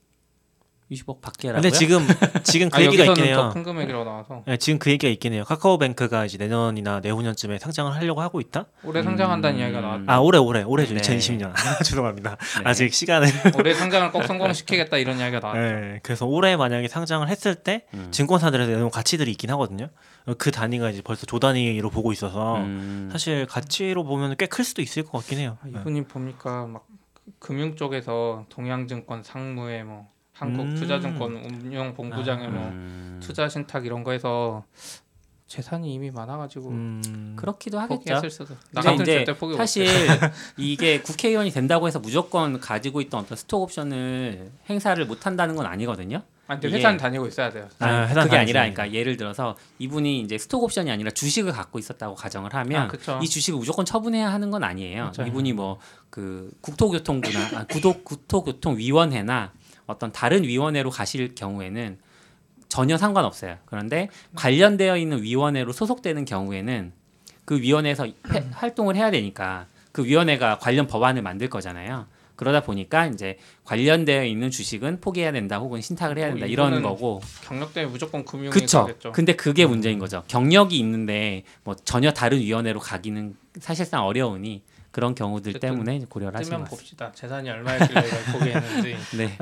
20억 밖에라고요? 근데 지금 그 얘기가 있긴 해요. 큰 금액이라고 나와서. 네, 지금 그 얘기가 있긴 해요. 카카오뱅크가 이제 내년이나 내후년쯤에 상장을 하려고 하고 있다. 올해 상장한다는 이야기가 나왔다. 아 올해 2020년. 죄송합니다. 네. 아직 시간을. 올해 상장을 꼭 성공시키겠다 이런 이야기가 나왔다. 네, 그래서 올해 만약에 상장을 했을 때 증권사들에서 내놓은 가치들이 있긴 하거든요. 그 단위가 이제 벌써 조 단위로 보고 있어서 사실 가치로 보면 꽤 클 수도 있을 것 같긴 해요. 이분이 보니까 막 금융 쪽에서 동양증권 상무에 뭐. 한국투자증권 운영본부장에 뭐 투자 신탁 이런 거에서 재산이 이미 많아가지고 그렇기도 하겠죠. 이제 사실 이게 국회의원이 된다고 해서 무조건 가지고 있던 어떤 스톡옵션을 행사를 못 한다는 건 아니거든요. 아니, 근데 회사는 다니고 있어야 돼요. 그게 아니라 그러니까 예를 들어서 이분이 이제 스톡옵션이 아니라 주식을 갖고 있었다고 가정을 하면 이 주식을 무조건 처분해야 하는 건 아니에요. 그쵸. 이분이 뭐 그 국토교통부나 국토교통위원회나 어떤 다른 위원회로 가실 경우에는 전혀 상관없어요. 그런데 관련되어 있는 위원회로 소속되는 경우에는 그 위원회에서 활동을 해야 되니까 그 위원회가 관련 법안을 만들 거잖아요. 그러다 보니까 이제 관련되어 있는 주식은 포기해야 된다 혹은 신탁을 해야 된다 이런 거고. 경력 때문에 무조건 금융이 그쵸. 되겠죠. 근데 그게 문제인 거죠. 경력이 있는데 뭐 전혀 다른 위원회로 가기는 사실상 어려우니 그런 경우들 때문에 고려를 하시면 봅시다. 재산이 얼마였길래 포기했는지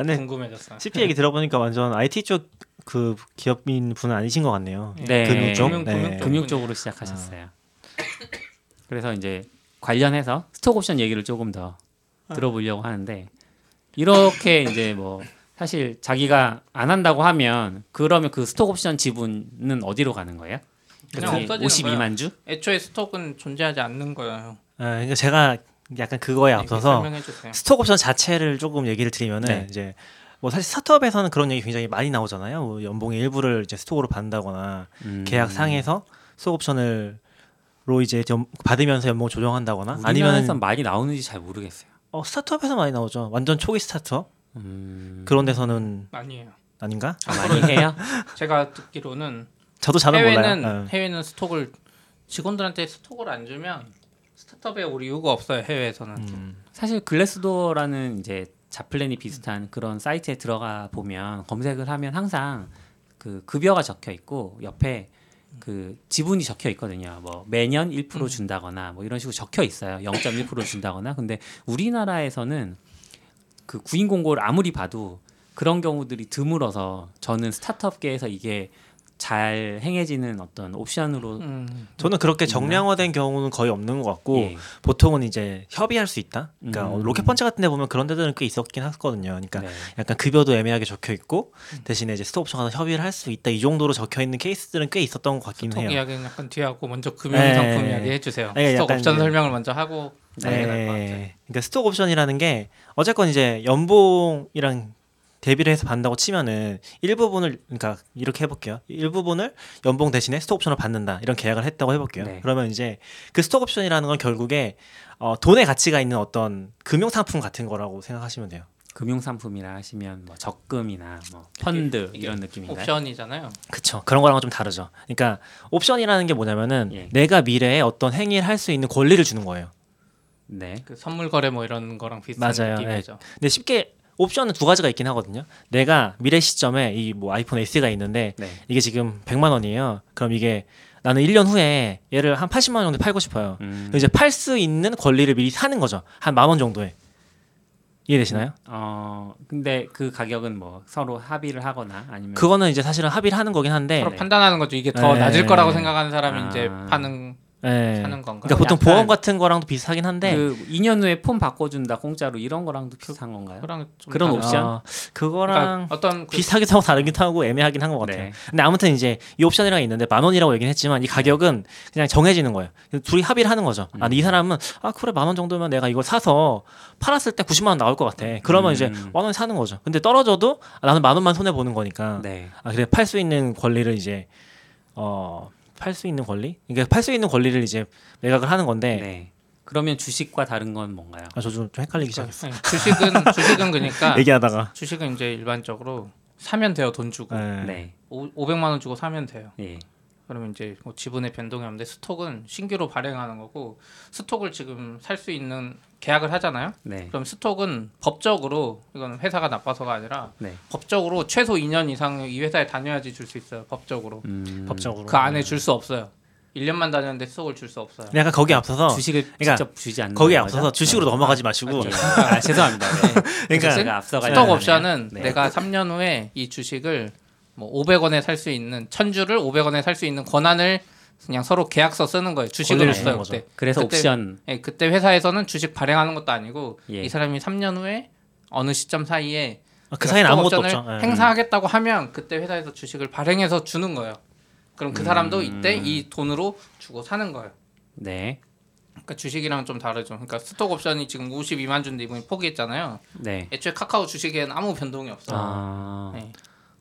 궁금해졌어요. CP 얘기 들어보니까 완전 IT 쪽 그 기업인 분은 아니신 것 같네요. 네. 금융 쪽으로 시작하셨어요. 그래서 이제 관련해서 스톡옵션 얘기를 조금 더 들어보려고 하는데, 이렇게 이제 뭐 사실 자기가 안 한다고 하면 그러면 그 스톡옵션 지분은 어디로 가는 거예요? 그냥 52만 주? 애초에 스톡은 존재하지 않는 거예요. 그러니까 제가 약간 그거에 앞서서 스톡옵션 자체를 조금 얘기를 드리면은 네. 이제 뭐 사실 스타트업에서는 그런 얘기 굉장히 많이 나오잖아요. 뭐 연봉의 일부를 이제 스톡으로 받는다거나 계약상에서 스톡옵션을로 이제 받으면서 연봉을 조정한다거나, 아니면 많이 나오는지 잘 모르겠어요. 스타트업에서 많이 나오죠. 완전 초기 스타트업 그런 데서는 아니에요. 아닌가? 많이 해요. 제가 듣기로는 저도 잘 몰라요. 해외는 스톡을 직원들한테 스톡을 안 주면 스타트업에 올 이유가 없어요. 해외에서는 사실 글래스도어라는 이제 자플랜이 비슷한 그런 사이트에 들어가 보면 검색을 하면 항상 그 급여가 적혀 있고 옆에 그 지분이 적혀 있거든요. 뭐 매년 1% 준다거나 뭐 이런 식으로 적혀 있어요. 0.1% 준다거나. 근데 우리나라에서는 그 구인 공고를 아무리 봐도 그런 경우들이 드물어서 저는 스타트업계에서 이게 잘 행해지는 어떤 옵션으로 저는 그렇게 정량화된 경우는 거의 없는 것 같고 예. 보통은 이제 협의할 수 있다. 그러니까 로켓펀치 같은 데 보면 그런 데들은 꽤 있었긴 했거든요. 그러니까 네. 약간 급여도 애매하게 적혀 있고 대신에 이제 스톡옵션 가서 협의를 할 수 있다, 이 정도로 적혀 있는 케이스들은 꽤 있었던 것 같긴 해요. 스톡 이야기는 약간 뒤하고 먼저 금융 상품 네. 이야기 해주세요. 네. 스톡옵션 네. 설명을 먼저 하고 네. 네. 것 같아요. 그러니까 스톡옵션이라는 게 어쨌건 이제 연봉이랑 대비를 해서 받는다고 치면은 일부분을, 그러니까 이렇게 해볼게요. 일부분을 연봉 대신에 스톡옵션을 받는다, 이런 계약을 했다고 해볼게요. 네. 그러면 이제 그 스톡옵션이라는 건 결국에 돈의 가치가 있는 어떤 금융상품 같은 거라고 생각하시면 돼요. 금융상품이라 하시면 뭐 적금이나 뭐 펀드 이런 느낌인가요? 옵션이잖아요. 그렇죠. 그런 거랑은 좀 다르죠. 그러니까 옵션이라는 게 뭐냐면은 예. 내가 미래에 어떤 행위를 할 수 있는 권리를 주는 거예요. 네. 그 선물 거래 뭐 이런 거랑 비슷한 맞아요. 느낌이죠. 네. 근데 쉽게 옵션은 두 가지가 있긴 하거든요. 내가 미래 시점에 이 뭐 아이폰 X가 있는데 네. 이게 지금 100만 원이에요. 그럼 이게 나는 1년 후에 얘를 한 80만 원 정도 팔고 싶어요. 이제 팔 수 있는 권리를 미리 사는 거죠. 한 10,000원 정도에. 이해되시나요? 근데 그 가격은 뭐 서로 합의를 하거나 아니면 그거는 이제 사실은 합의를 하는 거긴 한데 서로 네. 판단하는 거죠. 이게 더 낮을 거라고 생각하는 사람이 이제 파는 네. 사는 건가? 그러니까 보통 보험 같은 거랑도 비슷하긴 한데 그 2년 후에 폰 바꿔준다 공짜로 이런 거랑도 비슷한 건가요? 그런 옵션? 그거랑 그러니까 어떤 비슷하기도 하고 다르기도 하고 애매하긴 한 것 같아요. 네. 근데 아무튼 이제 이 옵션이랑 있는데 10,000원이라고 얘기는 했지만 이 가격은 그냥 정해지는 거예요. 둘이 합의를 하는 거죠. 아, 이 사람은 그래 10,000원 정도면 내가 이걸 사서 팔았을 때 90만 원 나올 것 같아. 그러면 이제 10,000원 사는 거죠. 근데 떨어져도 나는 10,000원만 손해 보는 거니까 네. 그래 팔 수 있는 권리를 이제 팔 수 있는 권리? 그러니까 팔 수 있는 권리를 이제 매각을 하는 건데. 네. 그러면 주식과 다른 건 뭔가요? 저 좀 헷갈리기 시작했어요. 주식은 그러니까 얘기하다가 주식은 이제 일반적으로 사면 돼요. 돈 주고. 네. 500만 원 주고 사면 돼요. 네. 그러면 이제 뭐 지분의 변동이 없는데 스톡은 신규로 발행하는 거고, 스톡을 지금 살 수 있는 계약을 하잖아요. 네. 그럼 스톡은 법적으로, 이건 회사가 나빠서가 아니라 네. 법적으로 최소 2년 이상 이 회사에 다녀야지 줄 수 있어요. 법적으로. 법적으로. 그 안에 줄 수 없어요. 1년만 다녔는데 스톡을 줄 수 없어요. 약간 거기 앞서서 주식을 그러니까 직접 주지 않는 거기 앞서서 거죠? 주식으로 네. 넘어가지 마시고 죄송합니다. 네. 그러니까 제가 앞서가는 스톡옵션은 네. 내가 3년 후에 이 주식을 뭐 500원에 살 수 있는 1000주를 500원에 살 수 있는 권한을 그냥 서로 계약서 쓰는 거예요. 주식을 써요. 그때. 그래서 옵션. 예, 그때 회사에서는 주식 발행하는 것도 아니고 예. 이 사람이 3년 후에 어느 시점 사이에 그 사이는 아무것도 없죠. 행사하겠다고 하면 그때 회사에서 주식을 발행해서 주는 거예요. 그럼 그 사람도 이때 이 돈으로 주고 사는 거예요. 네. 그러니까 주식이랑 좀 다르죠. 그러니까 스톡옵션이 지금 52만 주인데 이분이 포기했잖아요. 네. 애초에 카카오 주식에는 아무 변동이 없어요. 네.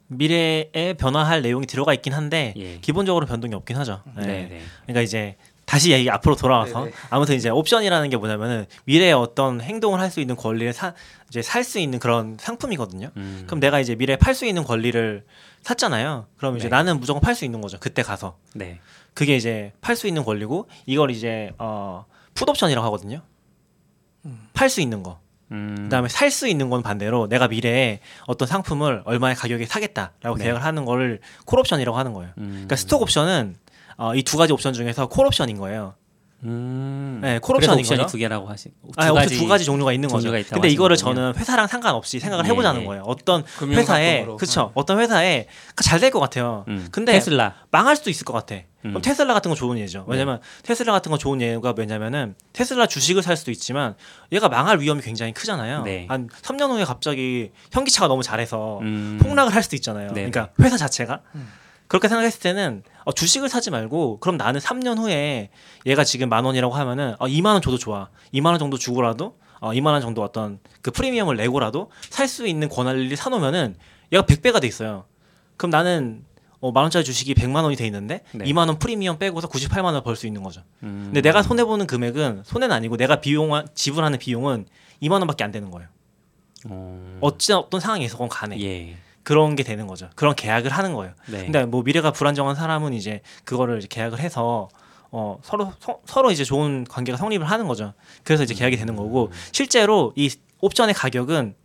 미래에 변화할 내용이 들어가 있긴 한데 예. 기본적으로 변동이 없긴 하죠. 네. 그러니까 이제 다시 얘기 앞으로 돌아와서 네네. 아무튼 이제 옵션이라는 게 뭐냐면은 미래에 어떤 행동을 할 수 있는 권리를 이제 살 수 있는 그런 상품이거든요. 그럼 내가 이제 미래에 팔 수 있는 권리를 샀잖아요. 그럼 이제 네. 나는 무조건 팔 수 있는 거죠. 그때 가서. 네. 그게 이제 팔 수 있는 권리고, 이걸 이제 풋옵션이라고 하거든요. 팔 수 있는 거. 그다음에 살 수 있는 건 반대로 내가 미래에 어떤 상품을 얼마의 가격에 사겠다라고 네. 계약을 하는 거를 콜옵션이라고 하는 거예요. 그러니까 스톡옵션은 이 두 가지 옵션 중에서 콜옵션인 거예요. 네, 콜옵션인 거죠. 옵션이 두 개라고 하신. 두 가지 종류가 있는 거죠. 근데 이거를 저는 회사랑 상관없이 생각을 해보자는 네. 거예요. 어떤 회사에 잘 될 것 같아요. 근데 테슬라 망할 수도 있을 것 같아. 그럼 테슬라 같은 거 좋은 예죠. 왜냐면 테슬라 같은 거 좋은 예가 뭐냐면은 테슬라 주식을 살 수도 있지만 얘가 망할 위험이 굉장히 크잖아요. 네. 한 3년 후에 갑자기 현기차가 너무 잘해서 폭락을 할 수도 있잖아요. 네. 그러니까 회사 자체가 그렇게 생각했을 때는 주식을 사지 말고 그럼 나는 3년 후에 얘가 지금 10,000원이라고 하면은 20,000원 줘도 좋아. 20,000원 정도 주고라도 20,000원 정도 어떤 그 프리미엄을 내고라도 살 수 있는 권한을 사놓으면은 얘가 100배가 돼 있어요. 그럼 나는 10,000원짜리 주식이 1,000,000원이 돼 있는데 20,000원 프리미엄 빼고서 98만 원 벌 수 있는 거죠. 근데 내가 손해보는 금액은 손해는 아니고 내가 지불하는 비용은 20,000원밖에 안 되는 거예요. 어찌나 어떤 상황에서건 간에. 예. 그런 게 되는 거죠. 그런 계약을 하는 거예요. 네. 근데 뭐 미래가 불안정한 사람은 이제 그거를 이제 계약을 해서 서로 이제 좋은 관계가 성립을 하는 거죠. 그래서 이제 계약이 되는 거고 실제로 이 옵션의 가격은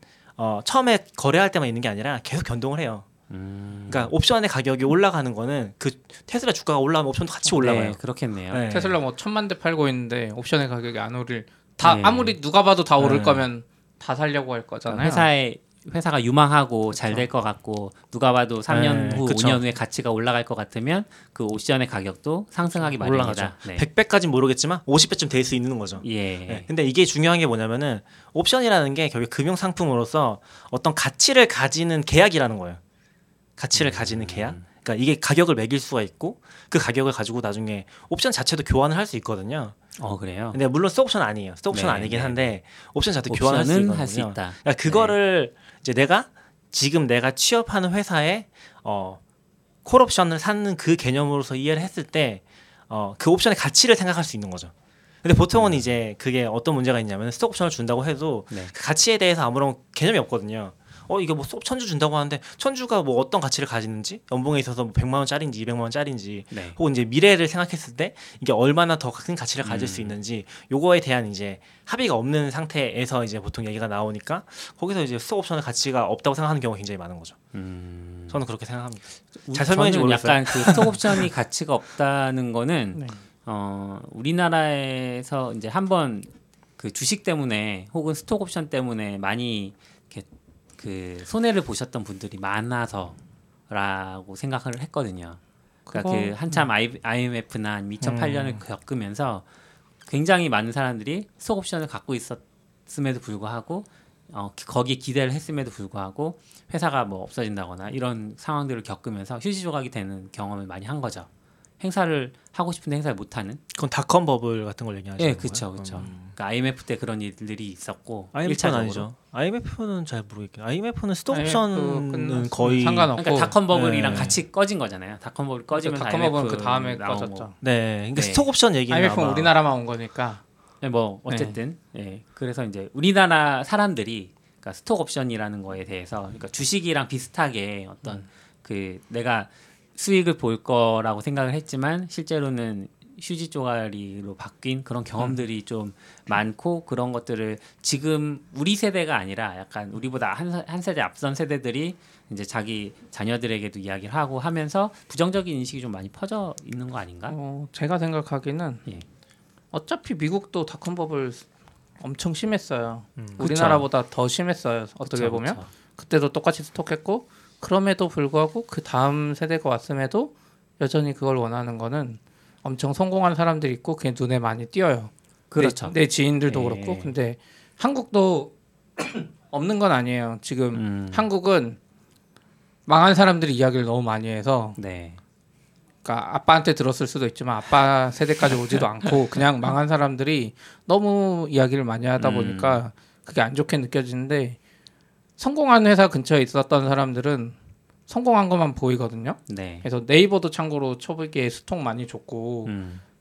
처음에 거래할 때만 있는 게 아니라 계속 변동을 해요. 그러니까 옵션의 가격이 올라가는 거는 그 테슬라 주가가 올라가면 옵션도 같이 올라가요. 네, 그렇겠네요. 네. 테슬라 뭐 1,000만 대 팔고 있는데 옵션의 가격이 안 오를 다 네. 아무리 누가 봐도 다 오를 거면 다 살려고 할 거잖아요. 회사가 유망하고 잘 될 것 같고 누가 봐도 3년 후, 5년 후에 가치가 올라갈 것 같으면 그 옵션의 가격도 상승하기 마련이다. 네. 100배까지는 모르겠지만 50배쯤 될 수 있는 거죠. 예. 네. 근데 이게 중요한 게 뭐냐면은 옵션이라는 게 결국 금융 상품으로서 어떤 가치를 가지는 계약이라는 거예요. 가치를 가지는 계약. 그러니까 이게 가격을 매길 수가 있고 그 가격을 가지고 나중에 옵션 자체도 교환을 할 수 있거든요. 그래요? 근데 물론 스톡옵션 아니에요. 스톡옵션 네, 아니긴 한데 옵션 자체도 교환할 수 있거든요. 그러니까 그거를 이제 내가 취업하는 회사에 콜옵션을 사는 그 개념으로서 이해를 했을 때 그 옵션의 가치를 생각할 수 있는 거죠. 근데 보통은 이제 그게 어떤 문제가 있냐면 스톡옵션을 준다고 해도 그 가치에 대해서 아무런 개념이 없거든요. 이거 뭐 1,000주 준다고 하는데 1,000주가 뭐 어떤 가치를 가지는지 연봉에 있어서 뭐 100만 원짜리인지 200만 원짜리인지 혹은 이제 미래를 생각했을 때 이게 얼마나 더 큰 가치를 가질 수 있는지 요거에 대한 이제 합의가 없는 상태에서 이제 보통 얘기가 나오니까 거기서 이제 스톡옵션의 가치가 없다고 생각하는 경우가 굉장히 많은 거죠. 저는 그렇게 생각합니다. 잘 설명인지 모르겠어요. 약간 그 스톡옵션이 가치가 없다는 거는 우리나라에서 이제 한번 그 주식 때문에 혹은 스톡옵션 때문에 많이 이렇게 그 손해를 보셨던 분들이 많아서라고 생각을 했거든요. 그러니까 그 한참 IMF나 2008년을 겪으면서 굉장히 많은 사람들이 스톡옵션을 갖고 있었음에도 불구하고 거기에 기대를 했음에도 불구하고 회사가 뭐 없어진다거나 이런 상황들을 겪으면서 휴지조각이 되는 경험을 많이 한 거죠. 행사를 하고 싶은데 행사를 못하는. 그건 닷컴 버블 같은 걸 얘기하시는 거예요? 네, 그렇죠. 그러니까 IMF 때 그런 일들이 있었고. IMF는 아니죠. IMF는 잘 모르겠긴. IMF는 스톡옵션은 거의 상관없고. 그러니까 닷컴 버블이랑 같이 꺼진 거잖아요. 닷컴 버블 꺼지면서 닷컴 버블은 그 다음에 꺼졌죠. 거. 네, 그러니까 스톡옵션 얘기는 IMF는 아마 우리나라만 온 거니까. 네, 뭐 어쨌든. 네. 그래서 이제 우리나라 사람들이 그러니까 스톡옵션이라는 거에 대해서 그러니까 주식이랑 비슷하게 어떤 그 내가 수익을 볼 거라고 생각을 했지만 실제로는 휴지 조각으로 바뀐 그런 경험들이 좀 많고 그런 것들을 지금 우리 세대가 아니라 약간 우리보다 한 세대 앞선 세대들이 이제 자기 자녀들에게도 이야기를 하고 하면서 부정적인 인식이 좀 많이 퍼져 있는 거 아닌가? 제가 생각하기는 어차피 미국도 닷컴 버블 엄청 심했어요. 우리나라보다 더 심했어요. 어떻게 보면 그때도 똑같이 스톡했고 그럼에도 불구하고 그 다음 세대가 왔음에도 여전히 그걸 원하는 거는 엄청 성공한 사람들이 있고 그게 눈에 많이 띄어요. 그렇죠. 내 지인들도 그렇고. 근데 한국도 없는 건 아니에요. 지금 한국은 망한 사람들이 이야기를 너무 많이 해서 그러니까 아빠한테 들었을 수도 있지만 아빠 세대까지 오지도 않고 그냥 망한 사람들이 너무 이야기를 많이 하다 보니까 그게 안 좋게 느껴지는데 성공한 회사 근처에 있었던 사람들은 성공한 것만 보이거든요. 그래서 네이버도 참고로 초기에 스톡 많이 줬고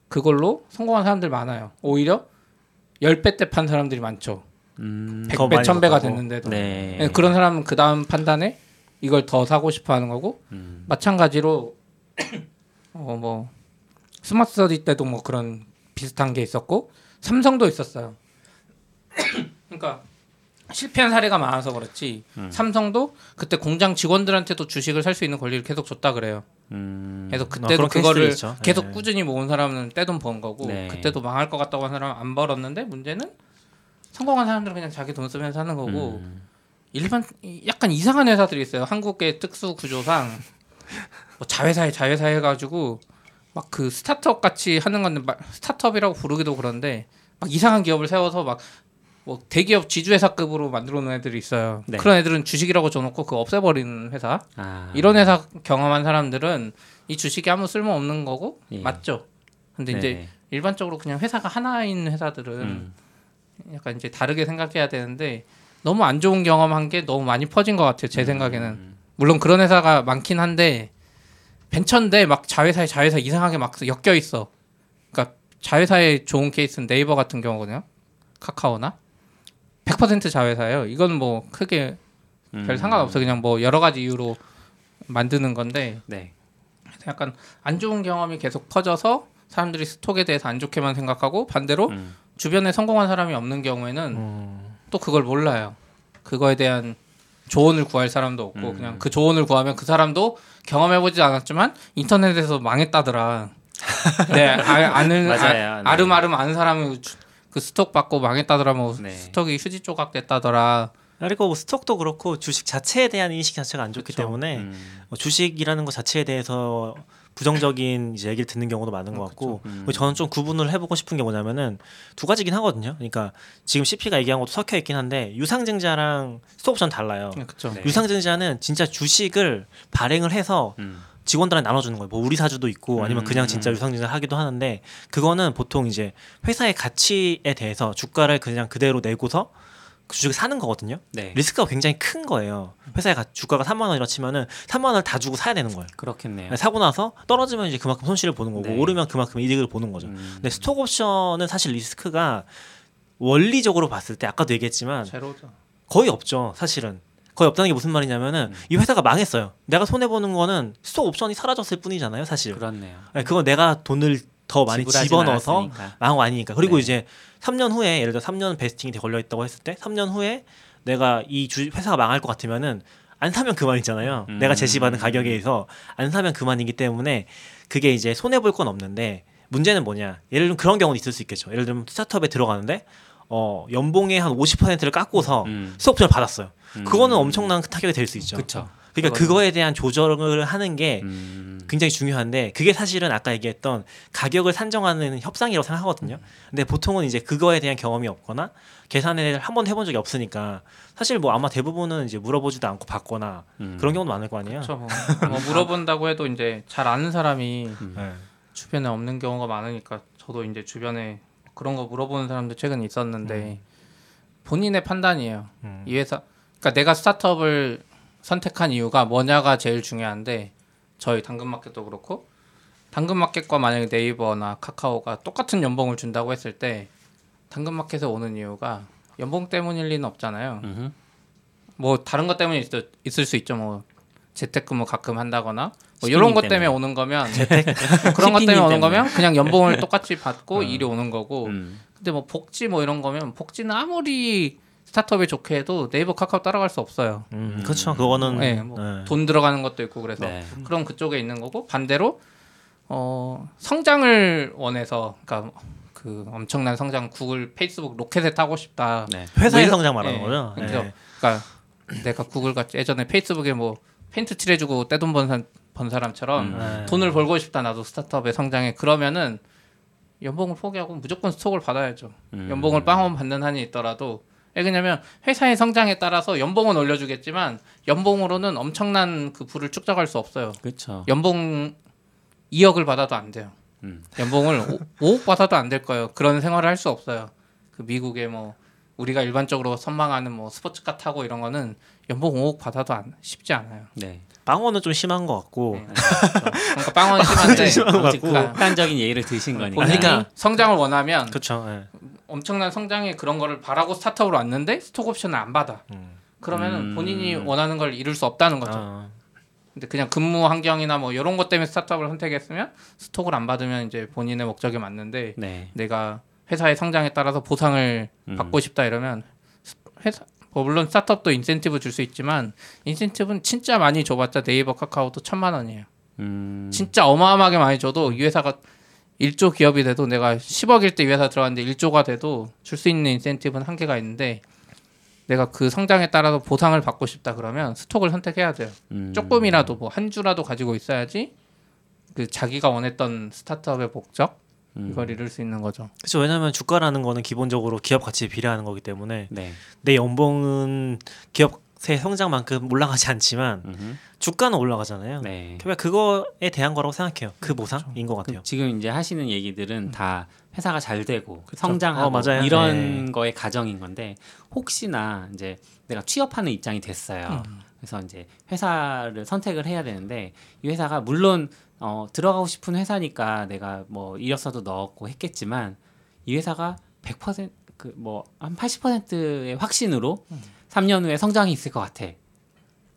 그걸로 성공한 사람들 많아요. 오히려 10배 때 판 사람들이 많죠. 100배, 1000배가 됐는데도. 그런 사람은 그 다음 판단에 이걸 더 사고 싶어 하는 거고 마찬가지로 뭐 스마트 서디 때도 뭐 그런 비슷한 게 있었고 삼성도 있었어요. 그러니까 실패한 사례가 많아서 그렇지 삼성도 그때 공장 직원들한테도 주식을 살 수 있는 권리를 계속 줬다 그래요. 그래서 그때도 그거를 계속 꾸준히 모은 사람은 떼돈 번 거고 그때도 망할 것 같다고 한 사람은 안 벌었는데 문제는 성공한 사람들은 그냥 자기 돈 쓰면서 하는 거고 일반 약간 이상한 회사들이 있어요. 한국의 특수 구조상 뭐 자회사에 해가지고 막 그 스타트업 같이 하는 건데 스타트업이라고 부르기도 그런데 막 이상한 기업을 세워서 막 뭐 대기업 지주회사급으로 만들어 놓은 애들이 있어요. 네. 그런 애들은 주식이라고 줘놓고 그거 없애버리는 회사. 아. 이런 회사 경험한 사람들은 이 주식이 아무 쓸모없는 거고. 예. 맞죠. 근데 네. 이제 일반적으로 그냥 회사가 하나인 회사들은 약간 이제 다르게 생각해야 되는데 너무 안 좋은 경험한 게 너무 많이 퍼진 것 같아요. 제 생각에는. 물론 그런 회사가 많긴 한데 벤처인데 막 자회사에 자회사 이상하게 막 엮여 있어. 그러니까 자회사의 좋은 케이스는 네이버 같은 경우거든요. 카카오나. 100% 자회사예요. 이건 뭐 크게 별 상관없어. 그냥 뭐 여러 가지 이유로 만드는 건데. 네. 약간 안 좋은 경험이 계속 퍼져서 사람들이 스톡에 대해서 안 좋게만 생각하고 반대로 주변에 성공한 사람이 없는 경우에는 또 그걸 몰라요. 그거에 대한 조언을 구할 사람도 없고 그냥 그 조언을 구하면 그 사람도 경험해보지 않았지만 인터넷에서 망했다더라. 네, 아는 맞아요. 네. 아름아름 아는 사람이 그 스톡 받고 망했다더라. 뭐 네. 스톡이 휴지 조각 됐다더라. 그리고 뭐 스톡도 그렇고 주식 자체에 대한 인식 자체가 안 좋기 그쵸. 때문에 주식이라는 것 자체에 대해서 부정적인 이제 얘기를 듣는 경우도 많은 것 같고 저는 좀 구분을 해보고 싶은 게 뭐냐면은 두 가지긴 하거든요. 그러니까 지금 CP가 얘기한 것도 섞여 있긴 한데 유상증자랑 스톡옵션 달라요. 네. 유상증자는 진짜 주식을 발행을 해서 직원들한테 나눠주는 거예요. 뭐 우리 사주도 있고 아니면 그냥 진짜 유상증자 하기도 하는데 그거는 보통 이제 회사의 가치에 대해서 주가를 그냥 그대로 내고서 그 주식을 사는 거거든요. 네. 리스크가 굉장히 큰 거예요. 회사에 주가가 3만 원이라 치면은 3만 원을 다 주고 사야 되는 거예요. 그렇겠네요. 사고 나서 떨어지면 이제 그만큼 손실을 보는 거고 네. 오르면 그만큼 이득을 보는 거죠. 근데 스톡옵션은 사실 리스크가 원리적으로 봤을 때 아까도 얘기했지만 제로죠. 거의 없죠. 사실은. 거의 없다는 게 무슨 말이냐면은 이 회사가 망했어요. 내가 손해 보는 거는 스톡옵션이 사라졌을 뿐이잖아요, 사실. 그렇네요. 네, 그건 내가 돈을 더 많이 집어넣어서 망고 아니니까. 그리고 네. 이제 3년 후에 예를 들어 3년 베스팅이 걸려있다고 했을 때 3년 후에 내가 이 회사가 망할 것 같으면은 안 사면 그만이잖아요. 내가 제시받은 가격에 의해서 안 사면 그만이기 때문에 그게 이제 손해볼 건 없는데 문제는 뭐냐. 예를 들면 그런 경우는 있을 수 있겠죠. 예를 들면 스타트업에 들어가는데 연봉의 한 50%를 깎고서 스톡옵션을 받았어요. 그거는 엄청난 타격이 될 수 있죠. 그쵸. 그러니까 그거에 대한 조정을 하는 게 굉장히 중요한데 그게 사실은 아까 얘기했던 가격을 산정하는 협상이라고 생각하거든요. 근데 보통은 이제 그거에 대한 경험이 없거나 계산을 한번 해본 적이 없으니까 사실 뭐 아마 대부분은 이제 물어보지도 않고 받거나 그런 경우도 많을 거 아니에요. 그렇죠. 뭐 물어본다고 해도 이제 잘 아는 사람이 주변에 없는 경우가 많으니까 저도 이제 주변에 그런 거 물어보는 사람도 최근에 있었는데 본인의 판단이에요. 이 회사 그러니까 내가 스타트업을 선택한 이유가 뭐냐가 제일 중요한데 저희 당근마켓도 그렇고 당근마켓과 만약에 네이버나 카카오가 똑같은 연봉을 준다고 했을 때 당근마켓에 오는 이유가 연봉 때문일 리는 없잖아요. 뭐 다른 것 때문에 있을 수 있죠. 뭐 재택근무 가끔 한다거나 뭐 이런 것 때문에 오는 거면 그런 것 때문에 오는 거면 그냥 연봉을 똑같이 받고 일이 오는 거고 근데 뭐 복지 뭐 이런 거면 복지는 아무리 스타트업이 좋게 해도 네이버 카카오 따라갈 수 없어요. 그렇죠. 그거는 네, 뭐 네. 돈 들어가는 것도 있고 그래서 네. 그럼 그쪽에 있는 거고 반대로 성장을 원해서 그러니까 그 엄청난 성장 구글, 페이스북, 로켓에 타고 싶다. 네. 회사의 뭐, 성장 말하는 네. 거죠. 네. 그래서, 그러니까 내가 구글같이 예전에 페이스북에 뭐 페인트 칠해주고 떼돈 번 사람처럼 네. 돈을 벌고 싶다. 나도 스타트업의 성장에 그러면은 연봉을 포기하고 무조건 스톡을 받아야죠. 연봉을 빵원 받는 한이 있더라도. 왜냐면 회사의 성장에 따라서 연봉은 올려주겠지만 연봉으로는 엄청난 그 부를 축적할 수 없어요. 그렇죠. 연봉 2억을 받아도 안 돼요. 연봉을 5억 받아도 안 될 거예요. 그런 생활을 할 수 없어요. 그 미국의 뭐 우리가 일반적으로 선망하는 뭐 스포츠카 타고 이런 거는 연봉 5억 받아도 쉽지 않아요. 네. 빵원은 좀 심한 것 같고. 네, 그러니까 빵원은 심한데 극단적인 예의를 드신 거니까. 그러니까 성장을 원하면 그렇죠. 네. 엄청난 성장에 그런 거를 바라고 스타트업으로 왔는데 스톡옵션을 안 받아. 그러면 본인이 원하는 걸 이룰 수 없다는 거죠. 근데 그냥 근무 환경이나 뭐 이런 것 때문에 스타트업을 선택했으면 스톡을 안 받으면 이제 본인의 목적에 맞는데 네. 내가 회사의 성장에 따라서 보상을 받고 싶다 이러면 회사 뭐 물론 스타트업도 인센티브 줄 수 있지만 인센티브는 진짜 많이 줘봤자 네이버 카카오도 1,000만 원이에요. 진짜 어마어마하게 많이 줘도 이 회사가 1조 기업이 돼도 내가 10억일 때 이 회사 들어갔는데 1조가 돼도 줄 수 있는 인센티브는 한계가 있는데 내가 그 성장에 따라서 보상을 받고 싶다 그러면 스톡을 선택해야 돼요. 조금이라도 뭐 한 주라도 가지고 있어야지 그 자기가 원했던 스타트업의 목적 이걸 이룰 수 있는 거죠. 그렇죠. 왜냐하면 주가라는 거는 기본적으로 기업 가치에 비례하는 거기 때문에 네. 내 연봉은 기업의 성장만큼 올라가지 않지만 주가는 올라가잖아요. 네. 그러니까 그거에 대한 거라고 생각해요. 그 보상인 것 같아요. 지금 이제 하시는 얘기들은 다 회사가 잘 되고 그쵸? 성장하고 이런 네. 거의 가정인 건데 혹시나 이제 내가 취업하는 입장이 됐어요. 그래서 이제 회사를 선택을 해야 되는데 이 회사가 물론 들어가고 싶은 회사니까 내가 뭐 이력서도 넣었고 했겠지만 이 회사가 100% 그 뭐 한 80%의 확신으로 3년 후에 성장이 있을 것 같아.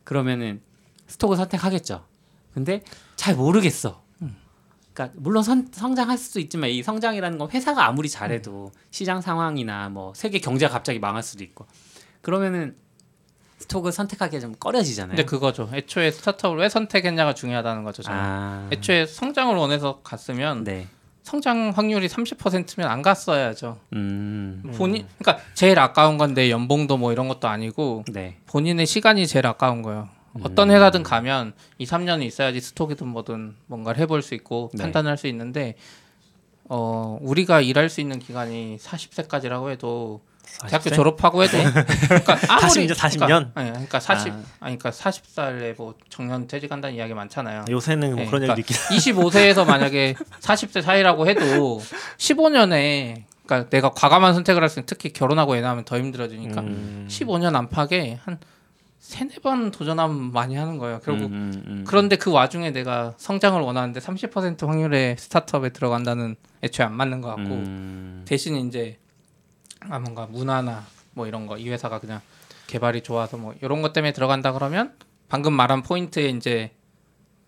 그러면은 스톡을 선택하겠죠. 근데 잘 모르겠어. 그러니까 물론 성장할 수도 있지만 이 성장이라는 건 회사가 아무리 잘해도 시장 상황이나 뭐 세계 경제가 갑자기 망할 수도 있고 그러면은 스톡을 선택하기가 좀 꺼려지잖아요. 근데 그거죠. 애초에 스타트업을 왜 선택했냐가 중요하다는 거죠. 애초에 성장을 원해서 갔으면 네. 성장 확률이 30%면 안 갔어야죠. 본인, 그러니까 제일 아까운 건 내 연봉도 뭐 이런 것도 아니고 네. 본인의 시간이 제일 아까운 거예요. 어떤 회사든 가면 2, 3년이 있어야지 스톡이든 뭐든 뭔가를 해볼 수 있고 네. 판단할 수 있는데 우리가 일할 수 있는 기간이 40세까지라고 해도 40세? 대학교 졸업하고 해도 그러니까 아무리 40년? 그러니까 40살에 뭐 정년 퇴직한다는 이야기 많잖아요. 요새는 뭐 네, 그런 얘기도 있긴. 그러니까 25세에서 만약에 40세 사이라고 해도 15년에 그러니까 내가 과감한 선택을 할 수 있는 특히 결혼하고 애 낳으면 더 힘들어지니까 15년 안팎에 한 3-4번 도전하면 많이 하는 거예요. 결국 그런데 그 와중에 내가 성장을 원하는데 30% 확률의 스타트업에 들어간다는 애초에 안 맞는 것 같고 대신 이제 뭔가 문화나 뭐 이런 거 이 회사가 그냥 개발이 좋아서 뭐 이런 것 때문에 들어간다 그러면 방금 말한 포인트에 이제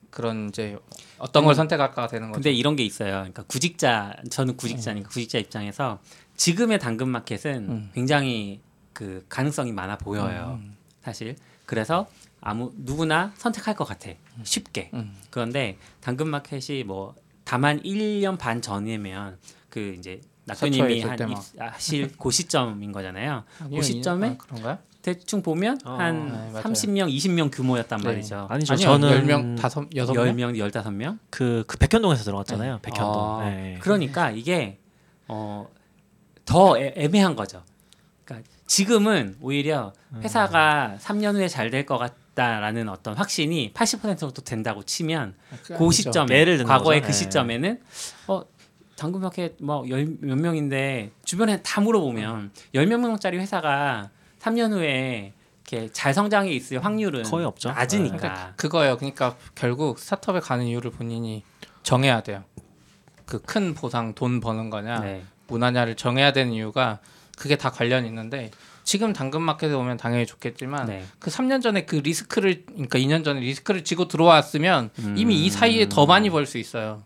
그런 이제 어떤 걸 선택할까가 되는 거죠. 근데 이런 게 있어요. 그러니까 저는 구직자니까 구직자 입장에서 지금의 당근마켓은 굉장히 그 가능성이 많아 보여요. 사실 그래서 누구나 선택할 것 같아 쉽게. 그런데 당근마켓이 뭐 다만 1년 반 전이면 그 이제 낙교님이 하실 고시점인 거잖아요. 고시점에 그런가요? 대충 보면 한 30명, 20명 규모였단 네. 말이죠. 아니죠. 저는 10명, 6명, 15명? 그 백현동에서 들어갔잖아요. 네. 백현동. 네. 그러니까 이게 더 애매한 거죠. 그러니까 지금은 오히려 회사가 3년 후에 잘 될 것 같다라는 어떤 확신이 80%로 또 된다고 치면 그 시점에 과거의 거죠. 그 시점에는 당근마켓 뭐 몇 명인데 주변에 다 물어보면 10명짜리 회사가 3년 후에 이렇게 잘 성장해 있을 확률은 거의 없죠. 낮으니까. 그러니까 그거예요. 그러니까 결국 스타트업에 가는 이유를 본인이 정해야 돼요. 그 큰 보상 돈 버는 거냐 네. 문화냐를 정해야 되는 이유가 그게 다 관련이 있는데 지금 당근마켓에 오면 당연히 좋겠지만 네. 그 3년 전에 그 리스크를 그러니까 2년 전에 리스크를 지고 들어왔으면 이미 이 사이에 더 많이 벌 수 있어요.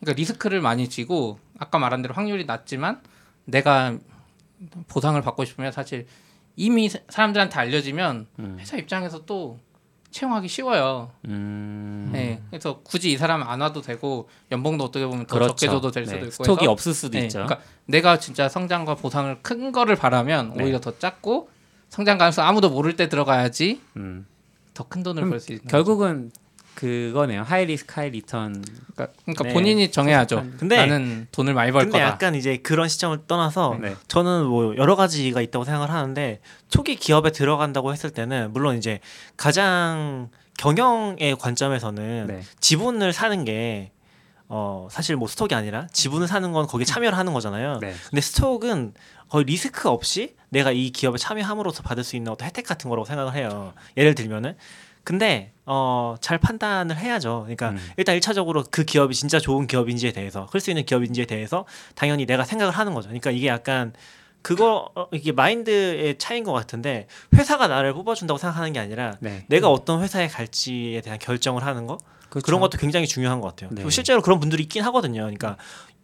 그러니까 리스크를 많이 지고 아까 말한 대로 확률이 낮지만 내가 보상을 받고 싶으면 사실 이미 사람들한테 알려지면 회사 입장에서 또 채용하기 쉬워요. 네, 그래서 굳이 이 사람 안 와도 되고 연봉도 어떻게 보면 더 그렇죠. 적게 줘도 될 네. 수도 있고 스톡이 해서 없을 수도 네, 있죠. 그러니까 내가 진짜 성장과 보상을 큰 거를 바라면 네. 오히려 더 작고 성장 가능성 아무도 모를 때 들어가야지 더 큰 돈을 벌 수 있는 결국은 거죠. 그거네요. 하이 리스크 하이 리턴. 그러니까 네. 본인이 정해야죠. 근데 나는 돈을 많이 벌 거다. 근데 약간 이제 그런 시점을 떠나서 네. 저는 뭐 여러 가지가 있다고 생각을 하는데 초기 기업에 들어간다고 했을 때는 물론 이제 가장 경영의 관점에서는 네. 지분을 사는 게 사실 뭐 스톡이 아니라 지분을 사는 건 거기에 참여를 하는 거잖아요. 네. 근데 스톡은 거의 리스크 없이 내가 이 기업에 참여함으로써 받을 수 있는 어떤 혜택 같은 거라고 생각을 해요. 예를 들면은 근데 잘 판단을 해야죠. 그러니까 일단 1차적으로 그 기업이 진짜 좋은 기업인지에 대해서 클 수 있는 기업인지에 대해서 당연히 내가 생각을 하는 거죠. 그러니까 이게 약간 이게 마인드의 차이인 것 같은데 회사가 나를 뽑아준다고 생각하는 게 아니라 네. 내가 어떤 회사에 갈지에 대한 결정을 하는 거 그렇죠. 그런 것도 굉장히 중요한 것 같아요. 네. 실제로 그런 분들이 있긴 하거든요. 그러니까